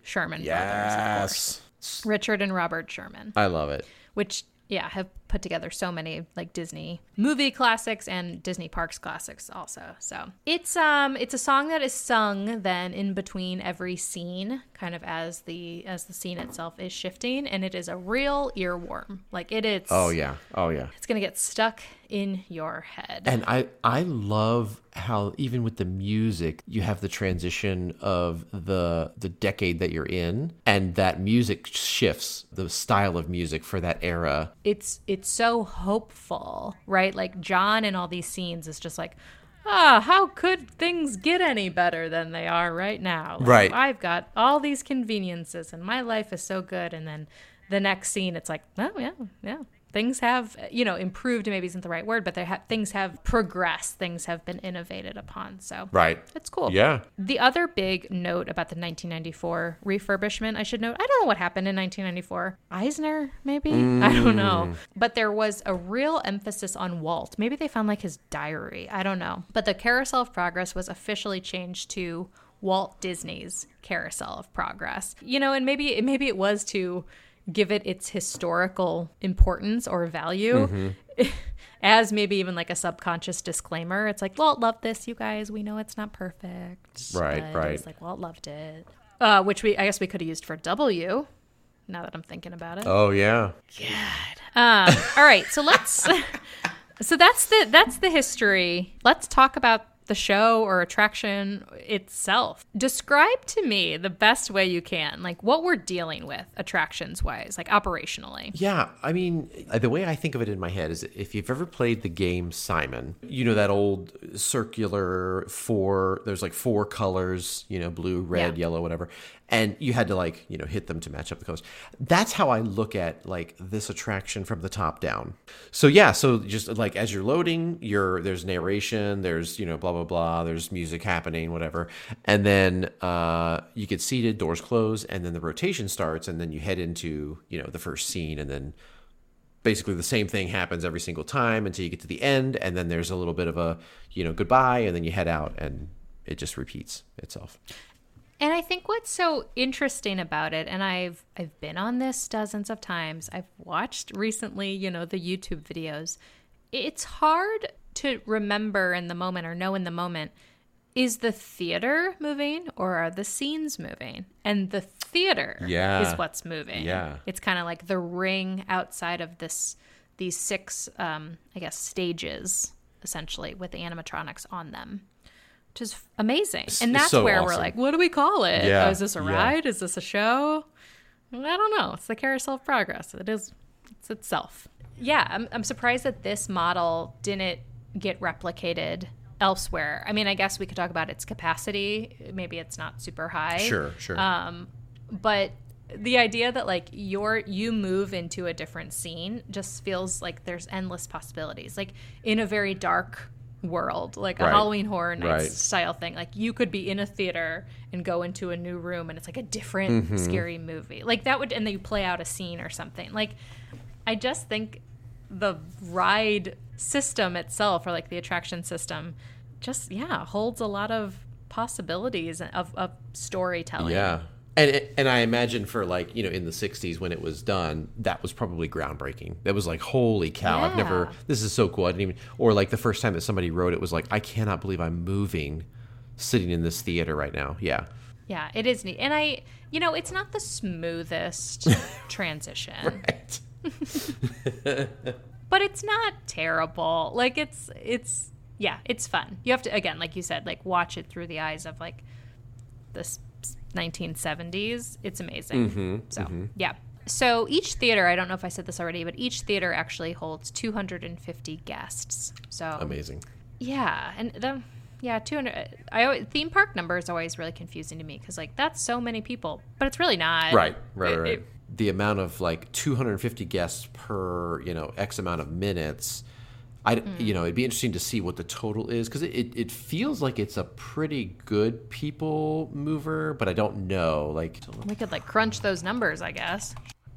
Sherman yes. brothers, of course. Richard and Robert Sherman. I love it. Which, yeah, have put together so many like Disney movie classics and Disney parks classics also. So it's um it's a song that is sung then in between every scene, kind of as the as the scene itself is shifting, and it is a real earworm. Like it is. Oh yeah. Oh yeah. It's gonna get stuck in your head. And I I love how even with the music you have the transition of the the decade that you're in, and that music shifts the style of music for that era. It's it's so hopeful, right? Like John in all these scenes is just like, ah, oh, how could things get any better than they are right now? Like, right. I've got all these conveniences and my life is so good. And then the next scene it's like, oh yeah, yeah. Things have, you know, improved maybe isn't the right word, but they have, things have progressed. Things have been innovated upon. So right. That's cool. Yeah. The other big note about the nineteen ninety-four refurbishment, I should note, I don't know what happened in nineteen ninety-four. Eisner, maybe? Mm. I don't know. But there was a real emphasis on Walt. Maybe they found like his diary. I don't know. But the Carousel of Progress was officially changed to Walt Disney's Carousel of Progress. You know, and maybe maybe it was to give it its historical importance or value, mm-hmm. as maybe even like a subconscious disclaimer. It's like, Walt loved this, you guys. We know it's not perfect. Right, but right. It's like, Walt loved it. Uh, which we, I guess we could have used for W, now that I'm thinking about it. Oh, yeah. God. Um, all right, so let's, so that's the that's the history. Let's talk about the show or attraction itself. Describe to me the best way you can, like what we're dealing with attractions wise, like operationally. Yeah, I mean, the way I think of it in my head is if you've ever played the game Simon, you know, that old circular four, there's like four colors, you know, blue, red, yeah. yellow, whatever. And you had to like, you know, hit them to match up the colors. That's how I look at like this attraction from the top down. So yeah, so just like as you're loading, you're, there's narration, there's, you know, blah, blah, blah, there's music happening, whatever. And then uh, you get seated, doors close, and then the rotation starts, and then you head into, you know, the first scene, and then basically the same thing happens every single time until you get to the end, and then there's a little bit of a, you know, goodbye, and then you head out, and it just repeats itself. And I think what's so interesting about it, and I've I've been on this dozens of times, I've watched recently, you know, the YouTube videos, it's hard to remember in the moment or know in the moment, is the theater moving or are the scenes moving? And the theater yeah. is what's moving. Yeah. It's kind of like the ring outside of this these six, um, I guess, stages, essentially, with the animatronics on them. Which is amazing. And that's so where awesome. We're like, what do we call it? Yeah. Oh, is this a ride? Yeah. Is this a show? I don't know. It's the Carousel of Progress. It is it's itself. Yeah, I'm, I'm surprised that this model didn't get replicated elsewhere. I mean, I guess we could talk about its capacity. Maybe it's not super high. Sure, sure. Um, but the idea that like you're you move into a different scene just feels like there's endless possibilities. Like in a very dark world, like right. a Halloween Horror Nights right. style thing. Like you could be in a theater and go into a new room and it's like a different mm-hmm. scary movie. Like that would, and then you play out a scene or something. Like I just think the ride system itself, or like the attraction system, just, yeah, holds a lot of possibilities of, of storytelling. Yeah. And and I imagine for like, you know, in the sixties when it was done, that was probably groundbreaking. That was like, holy cow, yeah. I've never, this is so cool. I didn't even, or like the first time that somebody wrote it was like, I cannot believe I'm moving, sitting in this theater right now. Yeah. Yeah, it is neat. And I, you know, it's not the smoothest transition. Right. But it's not terrible. Like it's, it's, yeah, it's fun. You have to, again, like you said, like watch it through the eyes of like this nineteen seventies. It's amazing. Mm-hmm, so mm-hmm. yeah. So each theater, I don't know if I said this already, but each theater actually holds two hundred fifty guests. So amazing. Yeah, and the yeah two hundred. I always, theme park number is always really confusing to me because like that's so many people, but it's really not. Right. Right. It, right. It, the amount of like two hundred fifty guests per, you know, X amount of minutes. I, mm. You know, it'd be interesting to see what the total is because it, it, it feels like it's a pretty good people mover, but I don't know. Like we could like crunch those numbers, I guess.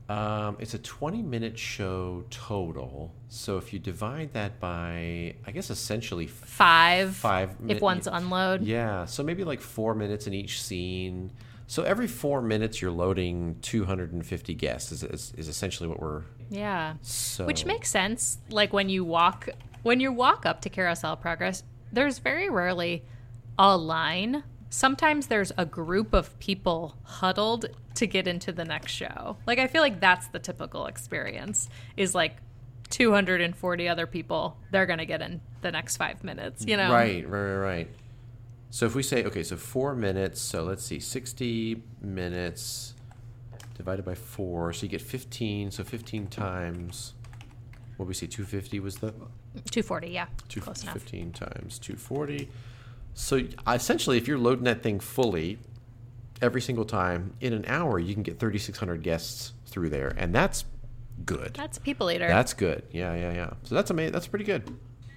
Um, it's a twenty-minute show total, so if you divide that by, I guess essentially five, five if min- one's unload. Yeah, so maybe like four minutes in each scene. So every four minutes, you're loading two hundred fifty guests is is, is essentially what we're... Yeah, so. Which makes sense. Like when you walk when you walk up to Carousel of Progress, there's very rarely a line. Sometimes there's a group of people huddled to get into the next show. Like I feel like that's the typical experience is like two hundred forty other people. They're going to get in the next five minutes, you know? Right, right, right. So if we say, okay, so four minutes, so let's see, sixty minutes divided by four, so you get fifteen, so fifteen times, what did we say, two hundred fifty was the? two hundred forty, yeah, two, close enough. fifteen times two hundred forty. So essentially, if you're loading that thing fully every single time, in an hour, you can get thirty-six hundred guests through there, and that's good. That's a people eater. That's good, yeah, yeah, yeah. So that's amazing. That's pretty good.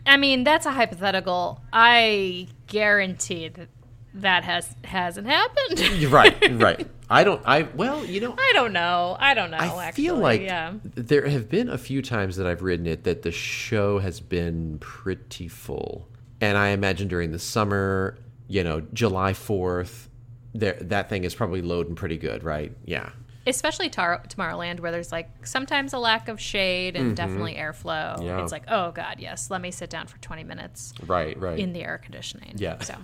I mean, that's a hypothetical. I guarantee that that has hasn't happened. Right, right. I don't. I well, you know. I don't know. I don't know. I actually. feel like yeah. there have been a few times that I've ridden it that the show has been pretty full, and I imagine during the summer, you know, July fourth, there that thing is probably loading pretty good, right? Yeah. Especially tar- Tomorrowland, where there's like sometimes a lack of shade and mm-hmm. definitely airflow. Yeah. It's like, oh God, yes, let me sit down for twenty minutes. Right, right. In the air conditioning. Yeah. So,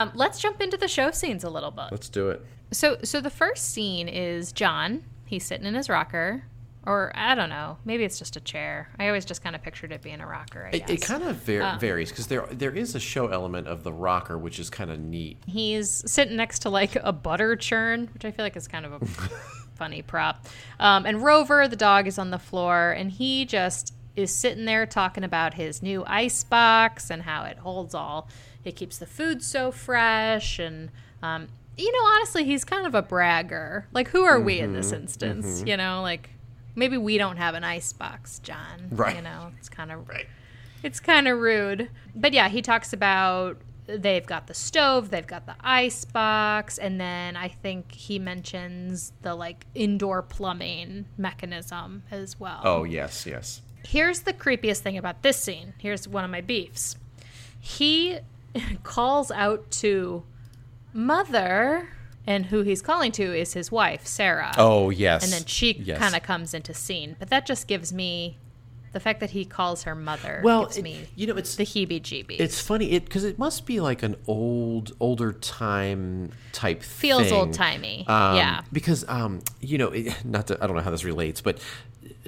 um, let's jump into the show scenes a little bit. Let's do it. So, so the first scene is John. He's sitting in his rocker, or I don't know, maybe it's just a chair. I always just kind of pictured it being a rocker. I guess. It, it kind of var- um, varies because there there is a show element of the rocker, which is kind of neat. He's sitting next to like a butter churn, which I feel like is kind of a. funny prop. Um, and Rover, the dog, is on the floor, and he just is sitting there talking about his new ice box and how it holds all. It keeps the food so fresh. And, um, you know, honestly, he's kind of a bragger. Like, who are mm-hmm. we in this instance? Mm-hmm. You know, like, maybe we don't have an ice box, John. Right. You know, it's kind of right. It's kind of rude. But, yeah, he talks about they've got the stove, they've got the ice box, and then I think he mentions the like indoor plumbing mechanism as well. Oh, yes, yes. Here's the creepiest thing about this scene. Here's one of my beefs. He calls out to Mother, and who he's calling to is his wife, Sarah. Oh, yes. And then she yes. kind of comes into scene, but that just gives me... The fact that he calls her mother well, gives me it, you know, it's, the heebie-jeebies. It's funny because it, it must be like an old, older time type Feels thing. Feels old-timey, um, yeah. Because, um, you know, it, not to, I don't know how this relates, but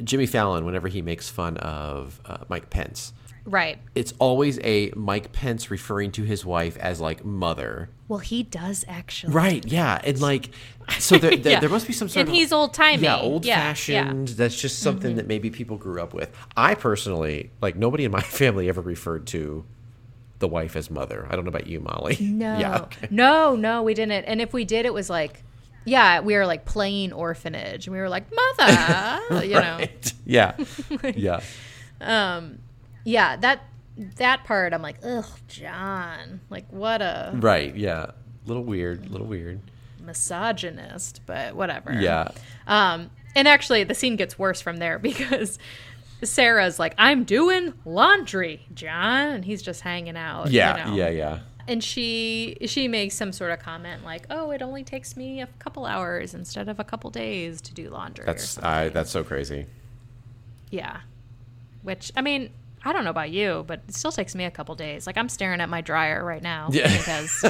Jimmy Fallon, whenever he makes fun of uh, Mike Pence. Right. It's always a Mike Pence referring to his wife as, like, mother. Well, he does actually. Right, yeah. And, like, so there, there, yeah. there must be some sort and of... And he's old-timey. Yeah, old-fashioned. Yeah, yeah. That's just something mm-hmm. that maybe people grew up with. I personally, like, nobody in my family ever referred to the wife as mother. I don't know about you, Molly. No. Yeah, okay. No, no, we didn't. And if we did, it was like... Yeah, we were like playing orphanage. And we were like, mother, you know. Yeah, like, yeah. Um... Yeah, that that part, I'm like, ugh, John. Like, what a... Right, yeah. Little weird, little weird. Misogynist, but whatever. Yeah. Um, and actually, the scene gets worse from there because Sarah's like, I'm doing laundry, John. And he's just hanging out. Yeah, you know? yeah, yeah. And she she makes some sort of comment like, oh, it only takes me a couple hours instead of a couple days to do laundry. That's I, That's so crazy. Yeah. Which, I mean... I don't know about you, but it still takes me a couple days. Like, I'm staring at my dryer right now yeah. because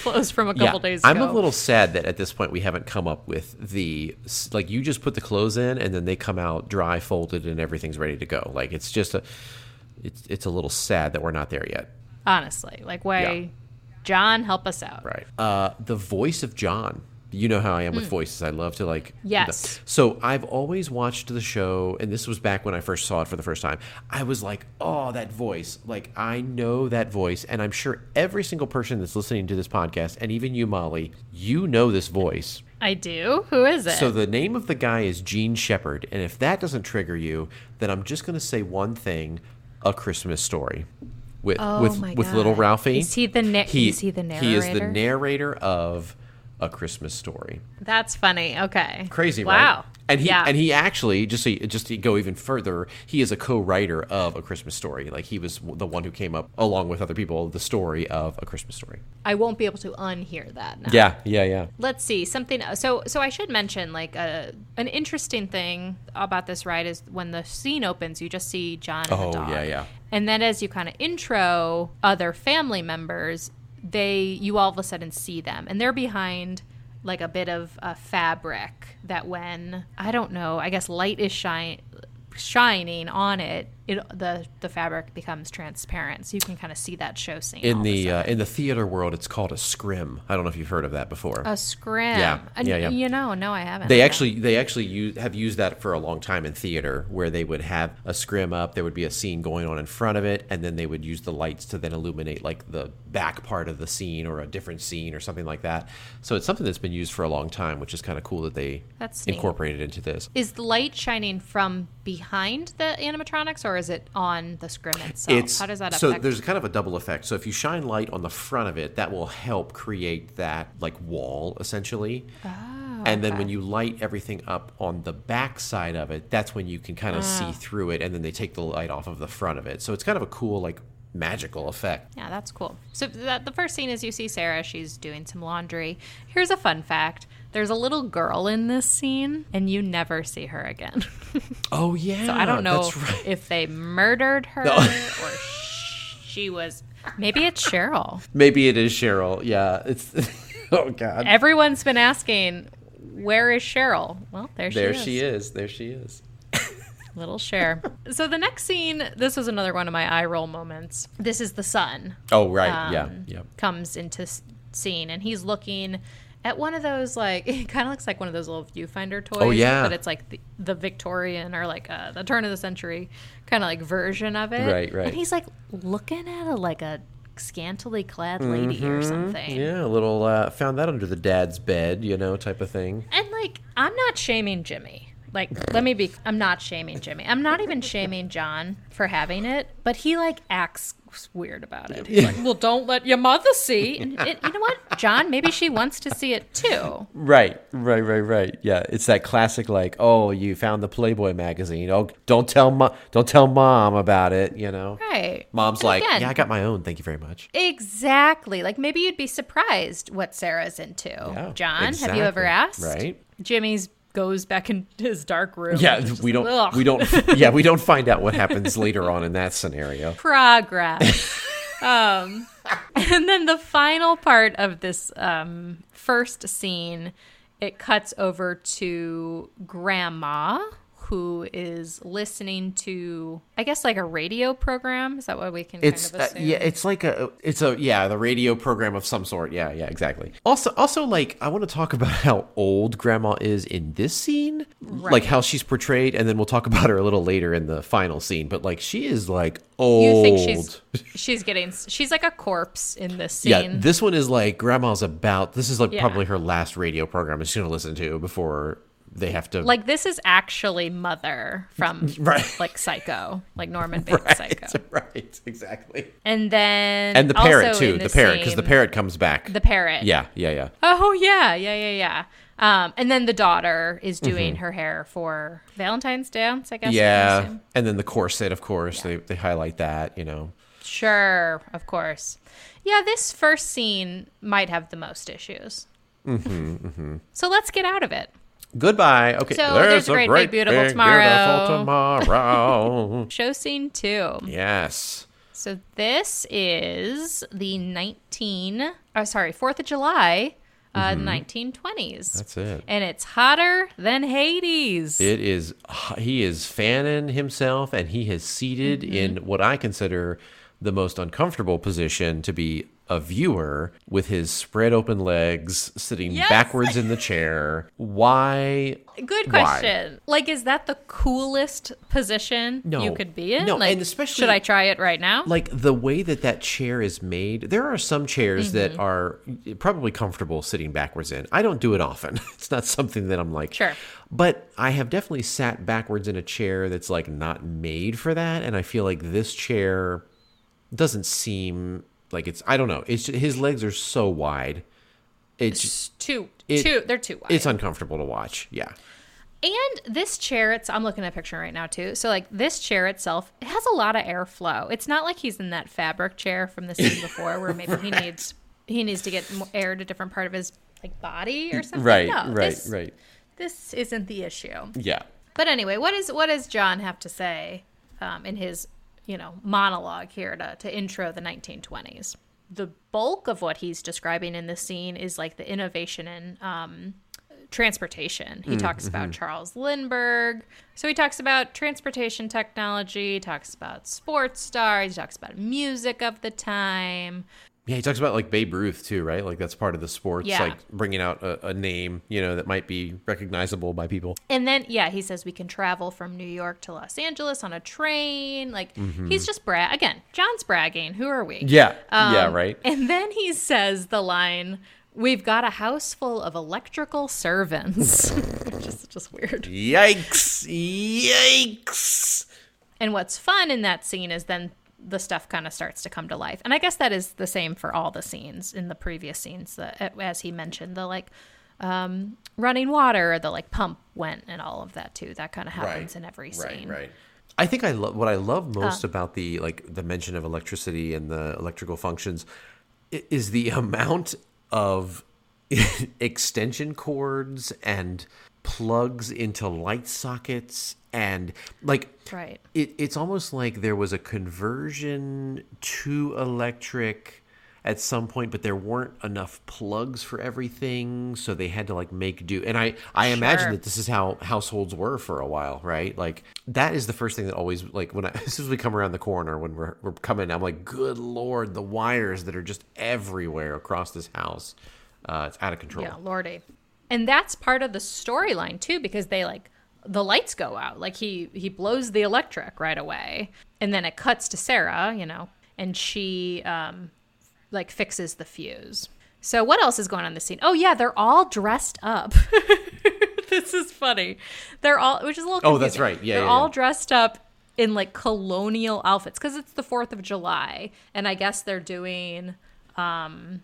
clothes from a couple yeah. days ago. I'm a little sad that at this point we haven't come up with the, like, you just put the clothes in and then they come out dry, folded, and everything's ready to go. Like, it's just a, it's it's a little sad that we're not there yet. Honestly. Like, why, yeah. John, help us out. Right. Uh, the voice of John. You know how I am with voices. I love to like... Yes. You know. So I've always watched the show, and this was back when I first saw it for the first time. I was like, oh, that voice. Like, I know that voice, and I'm sure every single person that's listening to this podcast, and even you, Molly, you know this voice. I do? Who is it? So the name of the guy is Jean Shepherd, and if that doesn't trigger you, then I'm just going to say one thing, A Christmas Story. With, oh, with, my with God. Little Ralphie. Is he the, na- he, is he the narrator? He is the narrator of... A Christmas Story. That's funny. Okay. Crazy, wow. right? Wow. And he yeah. and he actually, just so you, just to go even further, he is a co-writer of A Christmas Story. Like, he was the one who came up, along with other people, the story of A Christmas Story. I won't be able to unhear that now. Yeah, yeah, yeah. Let's see, something. So so I should mention, like, a, an interesting thing about this ride is when the scene opens, you just see John and oh, the dog. Oh, yeah, yeah. And then as you kind of intro other family members, they you all of a sudden see them. And they're behind... like a bit of a fabric that when, I don't know, I guess light is shine, shining on it, it the, the fabric becomes transparent. So you can kind of see that show scene. In the uh, in the theater world, it's called a scrim. I don't know if you've heard of that before. A scrim. Yeah. And, yeah, yeah. You know, no, I haven't. They actually they actually use, have used that for a long time in theater, where they would have a scrim up, there would be a scene going on in front of it, and then they would use the lights to then illuminate like the back part of the scene or a different scene or something like that. So it's something that's been used for a long time, which is kind of cool that they that's incorporated into this. Is the light shining from behind the animatronics, or Or is it on the scrim itself? It's, How does that affect? So there's kind of a double effect. So if you shine light on the front of it, that will help create that like wall, essentially. Oh, and then okay. when you light everything up on the back side of it, that's when you can kind of oh. see through it, and then they take the light off of the front of it. So it's kind of a cool like magical effect. Yeah, that's cool. So that, the first scene is you see Sarah. She's doing some laundry. Here's a fun fact. There's a little girl in this scene, and you never see her again. Oh, yeah. So I don't know right. if they murdered her no. or she was... Maybe it's Cheryl. Maybe it is Cheryl. Yeah. It's. Oh, God. Everyone's been asking, where is Cheryl? Well, there she there is. There she is. There she is. Little Cher. So the next scene, this was another one of my eye roll moments. This is the sun. Oh, right. Um, yeah. yeah. Comes into scene, and he's looking... at one of those, like, it kind of looks like one of those little viewfinder toys. Oh, yeah. But it's like the, the Victorian or like uh, the turn of the century kind of like version of it. Right, right. And he's like looking at a, like a scantily clad lady mm-hmm. or something. Yeah, a little, uh, found that under the dad's bed, you know, type of thing. And like, I'm not shaming Jimmy. Like, let me be, I'm not shaming Jimmy. I'm not even shaming John for having it, but he like acts weird about it. He's like, well, don't let your mother see. And it, you know what, John, maybe she wants to see it too. Right, right, right, right. Yeah, it's that classic like, oh, you found the Playboy magazine. Oh, don't tell mom, don't tell mom about it, you know. Right. Mom's and like, again, yeah, I got my own. Thank you very much. Exactly. Like maybe you'd be surprised what Sarah's into. Yeah, John, exactly. Have you ever asked? Right. Jimmy's goes back in his dark room. Yeah, we don't like, we don't yeah, we don't find out what happens later on in that scenario. Progress. um and then the final part of this um first scene, it cuts over to Grandma, who is listening to, I guess, like a radio program. Is that what we can it's, kind of assume? Uh, yeah, it's like a, it's a, yeah, the radio program of some sort. Yeah, yeah, exactly. Also, also, like, I want to talk about how old Grandma is in this scene, right. Like how she's portrayed, and then we'll talk about her a little later in the final scene. But like, she is like old. You think she's she's getting, she's like a corpse in this scene. Yeah, this one is like Grandma's about. This is like yeah. probably her last radio program she's gonna listen to before. They have to like this is actually Mother from right. like Psycho, like Norman Bates right, Psycho. Right, exactly. And then and the parrot too, the parrot because the parrot comes back. The parrot. Yeah, yeah, yeah. Oh yeah, yeah, yeah, yeah. Um, and then the daughter is doing mm-hmm. her hair for Valentine's dance, I guess. Yeah, and then the corset, of course. Yeah. They they highlight that, you know. Sure, of course. Yeah, this first scene might have the most issues. Mm-hmm. mm-hmm. So let's get out of it. Goodbye. Okay. So there's, there's a great, great big, beautiful big, tomorrow. Beautiful tomorrow. Show scene two. Yes. So this is the nineteen. Oh, sorry, Fourth of July, nineteen uh, twenties. Mm-hmm. That's it. And it's hotter than Hades. It is. He is fanning himself, and he is seated mm-hmm. in what I consider the most uncomfortable position to be a viewer, with his spread open legs, sitting yes. backwards in the chair. Why? Good question. Why? Like, is that the coolest position no. you could be in? No, like, and especially, should I try it right now? Like, the way that that chair is made, there are some chairs mm-hmm. that are probably comfortable sitting backwards in. I don't do it often. It's not something that I'm like, sure. But I have definitely sat backwards in a chair that's like not made for that. And I feel like this chair doesn't seem... like it's, I don't know. It's just, his legs are so wide. It's, it's too, it, too, they're too wide. It's uncomfortable to watch. Yeah. And this chair, it's, I'm looking at a picture right now too. So like this chair itself, it has a lot of airflow. It's not like he's in that fabric chair from the scene before where maybe right. he needs he needs to get air to a different part of his like body or something. Right, no, right, this, right. This isn't the issue. Yeah. But anyway, what is what does John have to say um, in his you know monologue here to, to intro the nineteen twenties? The bulk of what he's describing in this scene is like the innovation in um, transportation. He mm, talks about mm-hmm. Charles Lindbergh. So he talks about transportation technology, talks about sports stars, he talks about music of the time. Yeah, he talks about like Babe Ruth too, right? Like that's part of the sports, yeah. like bringing out a, a name, you know, that might be recognizable by people. And then, yeah, he says we can travel from New York to Los Angeles on a train. Like mm-hmm. he's just bra- again, John's bragging. Who are we? Yeah, um, yeah, right. And then he says the line, "We've got a house full of electrical servants." just, just weird. Yikes! Yikes! And what's fun in that scene is then the stuff kind of starts to come to life. And I guess that is the same for all the scenes in the previous scenes, the, as he mentioned, the like um, running water, the like pump went and all of that too. That kind of happens right. in every scene. Right, right. I think I love what I love most uh, about the like the mention of electricity and the electrical functions is the amount of extension cords and plugs into light sockets and like right. it, it's almost like there was a conversion to electric at some point, but there weren't enough plugs for everything, so they had to like make do. And I, I sure. imagine that this is how households were for a while, right? Like that is the first thing that always like when I, as soon as we come around the corner when we're we're coming, I'm like, good Lord, the wires that are just everywhere across this house, uh, it's out of control. Yeah, Lordy. And that's part of the storyline too, because they like the lights go out. Like he he blows the electric right away, and then it cuts to Sarah, you know, and she um. like fixes the fuse. So what else is going on in this scene? Oh yeah, they're all dressed up. This is funny. They're all, which is a little confusing. Oh, that's right. Yeah, they're yeah, all yeah. dressed up in like colonial outfits because it's the fourth of July, and I guess they're doing, um,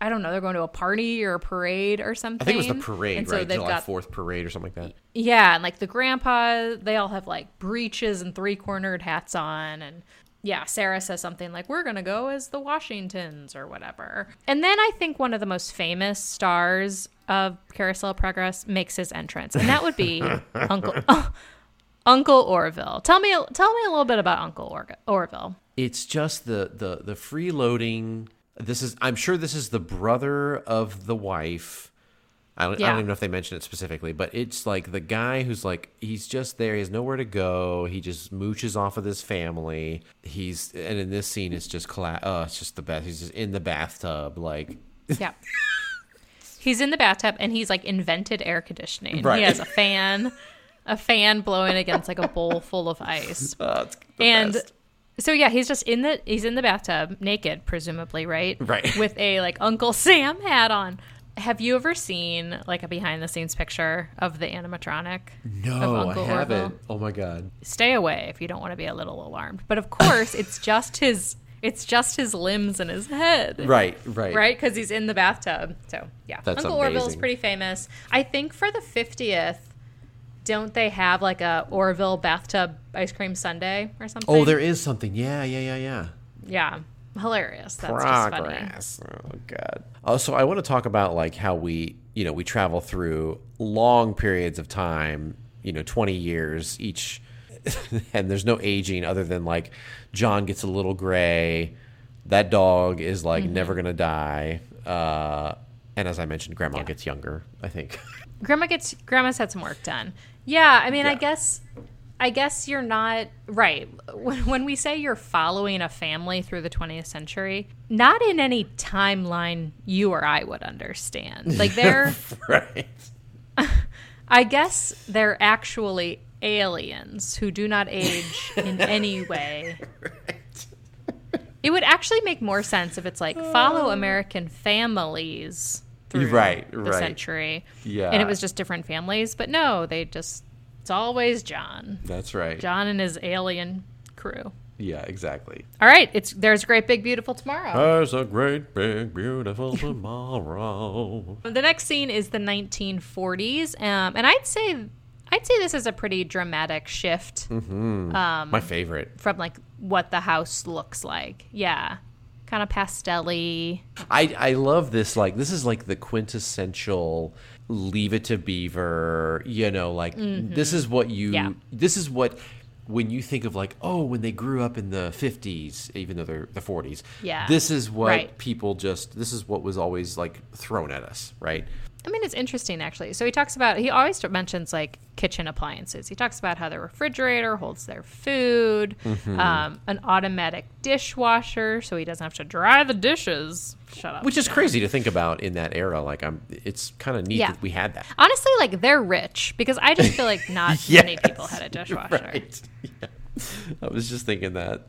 I don't know, they're going to a party or a parade or something. I think it was the parade, and right? So they've July got, fourth parade or something like that. Yeah, and like the grandpa, they all have like breeches and three-cornered hats on, and yeah, Sarah says something like, we're going to go as the Washingtons or whatever. And then I think one of the most famous stars of Carousel of Progress makes his entrance. And that would be Uncle oh, Uncle Orville. Tell me tell me a little bit about Uncle or- Orville. It's just the, the, the freeloading. This is I'm sure this is the brother of the wife. I don't, yeah. I don't even know if they mention it specifically, but it's like the guy who's like, he's just there. He has nowhere to go. He just mooches off of this family. He's, and in this scene, it's just, colla- oh, it's just the best. He's just in the bathtub. Like, yeah. He's in the bathtub and he's like invented air conditioning. Right. He has a fan, a fan blowing against like a bowl full of ice. Oh, it's the and best. So yeah, he's just in the, he's in the bathtub naked, presumably, right? Right. With a like Uncle Sam hat on. Have you ever seen like a behind-the-scenes picture of the animatronic? No, of Uncle I haven't. Orville? Oh my God! Stay away if you don't want to be a little alarmed. But of course, it's just his it's just his limbs and his head. Right, right, right. Because he's in the bathtub. So yeah, that's Uncle amazing. Orville is pretty famous. I think for the fiftieth, don't they have like a Orville bathtub ice cream sundae or something? Oh, there is something. Yeah, yeah, yeah, yeah. Yeah. Hilarious. That's Progress. Just funny. Oh God. Also, I want to talk about like how we, you know, we travel through long periods of time, you know, twenty years each, and there's no aging other than like John gets a little gray. That dog is like mm-hmm. never going to die. Uh, and as I mentioned, grandma yeah. gets younger, I think. Grandma gets, grandma's had some work done. Yeah. I mean, yeah. I guess. I guess you're not right. When, when we say you're following a family through the twentieth century, not in any timeline you or I would understand. Like they're right. I guess they're actually aliens who do not age in any way. Right. It would actually make more sense if it's like follow American families through right, the right. century. Yeah. And it was just different families, but no, they just it's always John. That's right. John and his alien crew. Yeah, exactly. All right. It's there's a great big beautiful tomorrow. There's a great big beautiful tomorrow. The next scene is the nineteen forties, um, and I'd say I'd say this is a pretty dramatic shift. Mm-hmm. Um, My favorite. From like what the house looks like. Yeah. Kind of pastel-y. I, I love this. Like, this is like the quintessential Leave It to Beaver, you know, like mm-hmm. this is what you, yeah. this is what, when you think of like, oh, when they grew up in the fifties, even though they're the forties, yeah. this is what right. people just, this is what was always like thrown at us, right? I mean, it's interesting, actually. So he talks about, he always mentions, like, kitchen appliances. He talks about how the refrigerator holds their food, mm-hmm. um, an automatic dishwasher, so he doesn't have to dry the dishes. Shut up. Which is crazy to think about in that era. Like, I'm, it's kind of neat yeah. that we had that. Honestly, like, they're rich, because I just feel like not yes, many people had a dishwasher. Right. Yeah. I was just thinking that.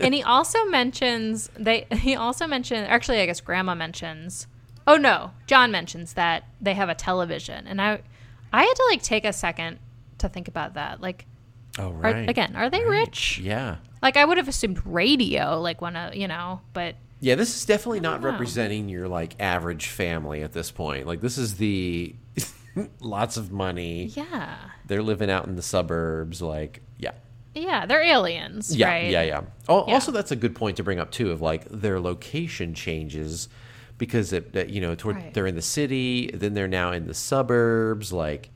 And he also mentions, they. he also mentioned, actually, I guess Grandma mentions... Oh, no. John mentions that they have a television. And I I had to, like, take a second to think about that. Like, oh, right. Are, again, are they right. rich? Yeah. Like, I would have assumed radio, like, one of, you know, but. Yeah, this is definitely not know. representing your, like, average family at this point. Like, this is the lots of money. Yeah. They're living out in the suburbs, like, yeah. Yeah, they're aliens, yeah, right? Yeah, yeah, oh, yeah. Also, that's a good point to bring up, too, of, like, their location changes. Because, it, you know, toward, right. they're in the city, then they're now in the suburbs. Like,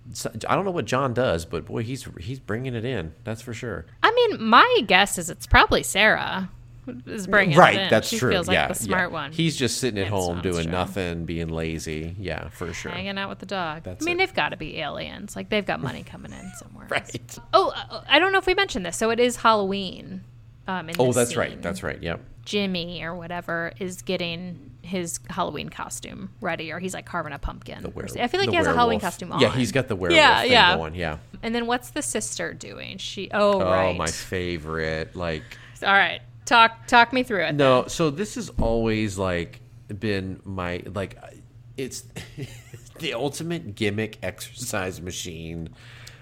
I don't know what John does, but, boy, he's he's bringing it in. That's for sure. I mean, my guess is it's probably Sarah is bringing right, it in. Right, that's she true. She feels like yeah, the smart yeah. one. He's just sitting at and home doing true. nothing, being lazy. Yeah, for sure. Hanging out with the dog. That's I mean, it. they've got to be aliens. Like, they've got money coming in somewhere. Right. Oh, I don't know if we mentioned this. So it is Halloween um, in oh, this that's scene. right. That's right, yep. Jimmy or whatever is getting his Halloween costume ready, or he's like carving a pumpkin. The werewolf. I feel like the he has werewolf. a Halloween costume on. Yeah, he's got the werewolf yeah, thing yeah. going. Yeah. And then what's the sister doing? She oh, oh right. Oh, my favorite. Like, all right, talk talk me through it. No, then. so this has always like been my like, it's the ultimate gimmick exercise machine.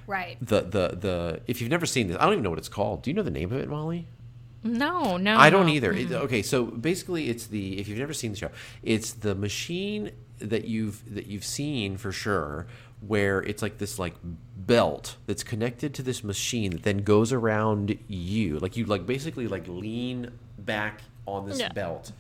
Right. The the the if you've never seen this, I don't even know what it's called. Do you know the name of it, Molly? No, no. I don't no. either. Mm-hmm. It, okay, so basically it's the, if you've never seen the show, it's the machine that you've that you've seen for sure, where it's like this like belt that's connected to this machine that then goes around you. Like you like basically like lean back on this yeah. belt.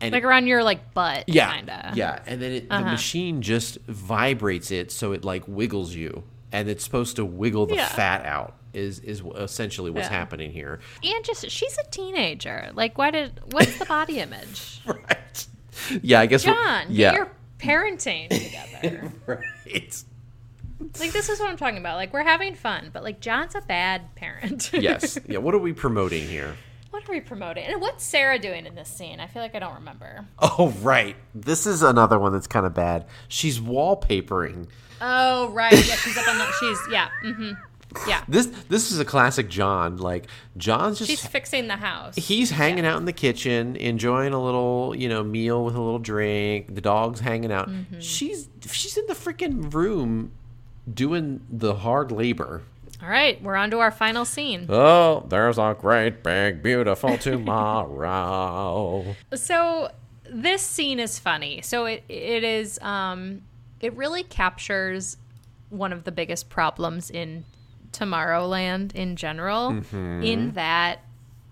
And like around your like butt yeah, kinda. Yeah. And then it, uh-huh. the machine just vibrates it so it like wiggles you. And it's supposed to wiggle the yeah. fat out. Is is essentially what's yeah. happening here. And just she's a teenager. Like, why did what's the body image? Right. Yeah, I guess. John, yeah. get your parenting together. Right. Like, this is what I'm talking about. Like, we're having fun, but like John's a bad parent. Yes. Yeah. What are we promoting here? What are we promoting? And what's Sarah doing in this scene? I feel like I don't remember. Oh right. This is another one that's kind of bad. She's wallpapering. Oh right. Yeah. She's up on the. She's yeah. Mm-hmm. Yeah. This this is a classic John. Like John's just She's fixing the house. He's hanging yeah. out in the kitchen, enjoying a little, you know, meal with a little drink. The dog's hanging out. Mm-hmm. She's she's in the freaking room doing the hard labor. All right, we're on to our final scene. Oh, there's a great big beautiful tomorrow. So this scene is funny. So it it is um it really captures one of the biggest problems in Tomorrowland in general, mm-hmm. in that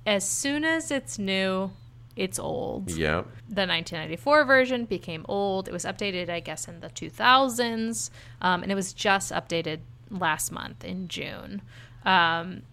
as soon as it's new, it's old. Yeah. The nineteen ninety-four version became old. It was updated, I guess, in the two thousands, um, and it was just updated last month in June. Um,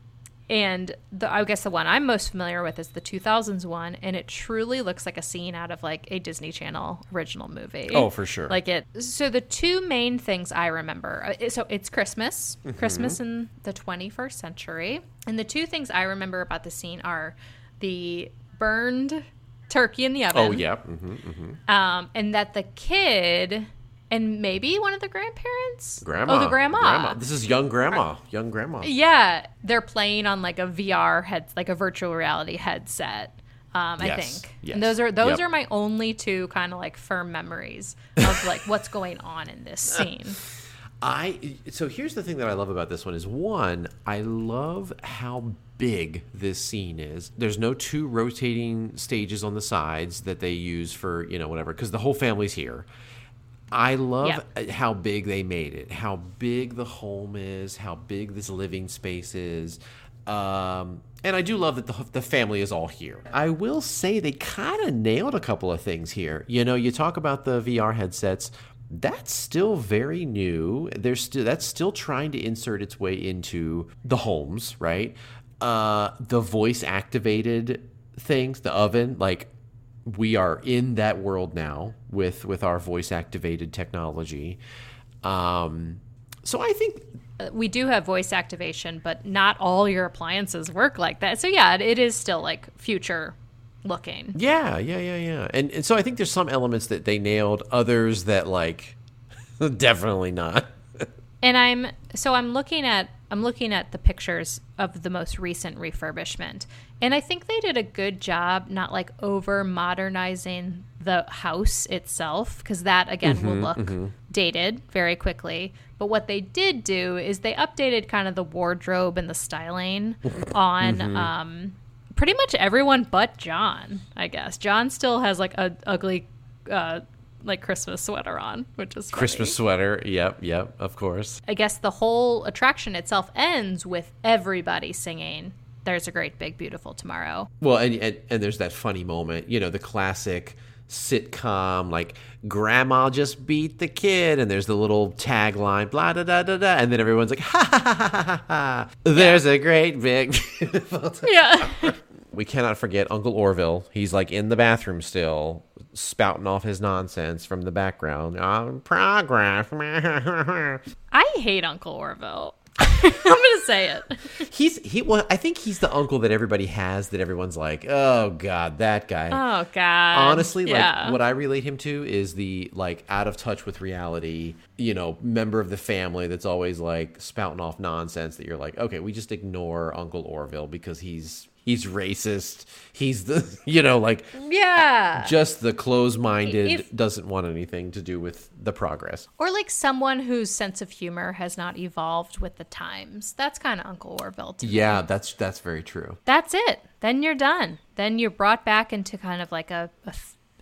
and the, I guess the one I'm most familiar with is the two thousands one, and it truly looks like a scene out of like a Disney Channel original movie. Oh, for sure. Like it. So the two main things I remember. So it's Christmas, mm-hmm. Christmas in the twenty-first century, and the two things I remember about the scene are the burned turkey in the oven. Oh yeah. Mm-hmm, mm-hmm. Um, and that the kid. And maybe one of the grandparents? Grandma. Oh, the grandma. grandma. This is young grandma. Young grandma. Yeah. They're playing on like a V R head, like a virtual reality headset, um, yes. I think. Yes. And those are those yep. are my only two kind of like firm memories of like what's going on in this scene. I so here's the thing that I love about this one is one, I love how big this scene is. There's no two rotating stages on the sides that they use for, you know, whatever, because the whole family's here. I love yep. how big they made it, how big the home is, how big this living space is. Um, and I do love that the, the family is all here. I will say they kind of nailed a couple of things here. You know, you talk about the V R headsets. That's still very new. They're still, that's still trying to insert its way into the homes, right? Uh, the voice-activated things, the oven, like we are in that world now with, with our voice-activated technology. Um, so I think... We do have voice activation, but not all your appliances work like that. So, yeah, it is still, like, future looking. Yeah, yeah, yeah, yeah. And, and so I think there's some elements that they nailed, others that, like, definitely not. And I'm – so I'm looking at – I'm looking at the pictures of the most recent refurbishment. And I think they did a good job not, like, over-modernizing the house itself because that, again, mm-hmm, will look mm-hmm. dated very quickly. But what they did do is they updated kind of the wardrobe and the styling on mm-hmm. um, pretty much everyone but John, I guess. John still has, like, a ugly uh, – like Christmas sweater on, which is funny. Christmas sweater. Yep. Yep. Of course. I guess the whole attraction itself ends with everybody singing "There's a Great Big Beautiful Tomorrow." Well, and, and, and there's that funny moment, you know, the classic sitcom, like grandma just beat the kid. And there's the little tagline, blah, da, da, da, da. And then everyone's like, ha, ha, ha, ha, ha, ha. There's yeah. a great big beautiful tomorrow. Yeah. We cannot forget Uncle Orville. He's like in the bathroom still, spouting off his nonsense from the background. Oh, progress. I hate Uncle Orville. I'm gonna say it. He's he. Well, I think he's the uncle that everybody has. That everyone's like, oh god, that guy. Oh god. Honestly, yeah. like what I relate him to is the like out of touch with reality. You know, member of the family that's always like spouting off nonsense. That you're like, okay, we just ignore Uncle Orville because he's. He's racist. He's the, you know, like, yeah, just the close-minded if, doesn't want anything to do with the progress. Or like someone whose sense of humor has not evolved with the times. That's kind of Uncle Orville to me. Yeah, that's that's very true. That's it. Then you're done. Then you're brought back into kind of like a a,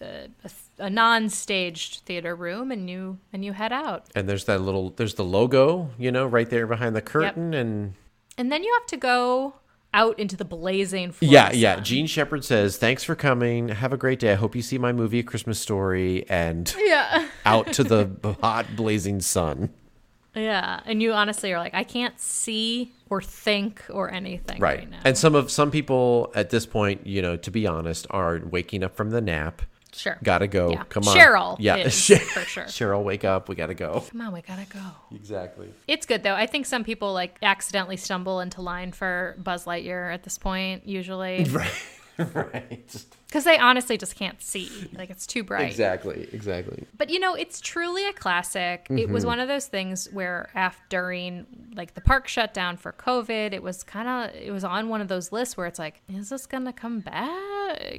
a, a non-staged theater room, and you and you head out. And there's that little, there's the logo, you know, right there behind the curtain, yep. and and then you have to go. Out into the blazing forest. Yeah, yeah. Jean Shepherd says, thanks for coming. Have a great day. I hope you see my movie, A Christmas Story. And yeah. out to the hot, blazing sun. Yeah. And you honestly are like, I can't see or think or anything right, right now. And some of some people at this point, you know, to be honest, are waking up from the nap. Sure. Gotta go. Yeah. Come on. Cheryl. Yeah. Is, for sure. Cheryl, wake up. We gotta go. Come on, we gotta go. Exactly. It's good though. I think some people like accidentally stumble into line for Buzz Lightyear at this point, usually. Right. Right. Because they honestly just can't see. Like it's too bright. Exactly. Exactly. But you know, it's truly a classic. Mm-hmm. It was one of those things where after during like the park shut down for COVID, it was kind of it was on one of those lists where it's like, is this gonna come back?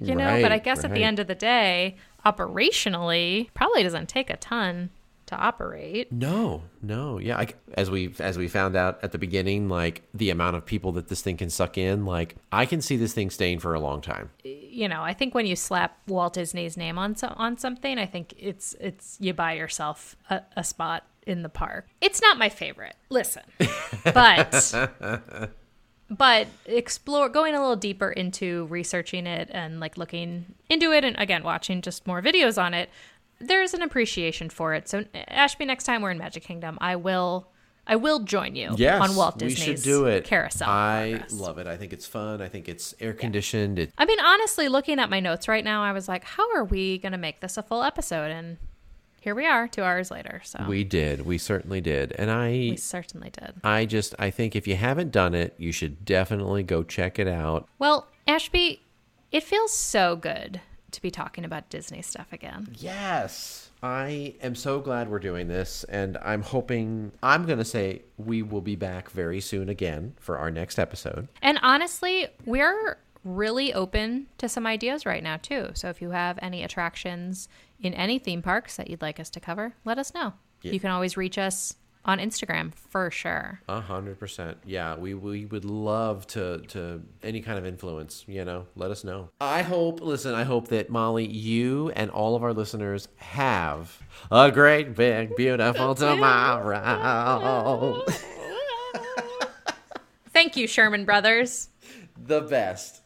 You know. Right, but I guess right. at the end of the day, operationally, probably doesn't take a ton to operate. No, no, yeah. I, as we as we found out at the beginning, like the amount of people that this thing can suck in, like I can see this thing staying for a long time. You know, I think when you slap Walt Disney's name on so, on something, I think it's it's you buy yourself a, a spot in the park. It's not my favorite. Listen, but. But explore going a little deeper into researching it and like looking into it and again watching just more videos on it, there's an appreciation for it. So Ashby, next time we're in Magic Kingdom, I will I will join you yes, on Walt Disney's we should do it. Carousel. I love it. I think it's fun. I think it's air conditioned. Yeah. It- I mean, honestly, looking at my notes right now, I was like, how are we going to make this a full episode? And here we are two hours later. So we did. We certainly did. And I We certainly did. I just I think if you haven't done it, you should definitely go check it out. Well, Ashby, it feels so good to be talking about Disney stuff again. Yes. I am so glad we're doing this, and I'm hoping I'm going to say we will be back very soon again for our next episode. And honestly, we're really open to some ideas right now too. So if you have any attractions in any theme parks that you'd like us to cover, let us know. Yeah. You can always reach us on Instagram for sure. A hundred percent. Yeah, we we would love to to any kind of influence. You know, let us know. I hope. Listen, I hope that Molly, you, and all of our listeners have a great big beautiful tomorrow. Thank you, Sherman Brothers. The best.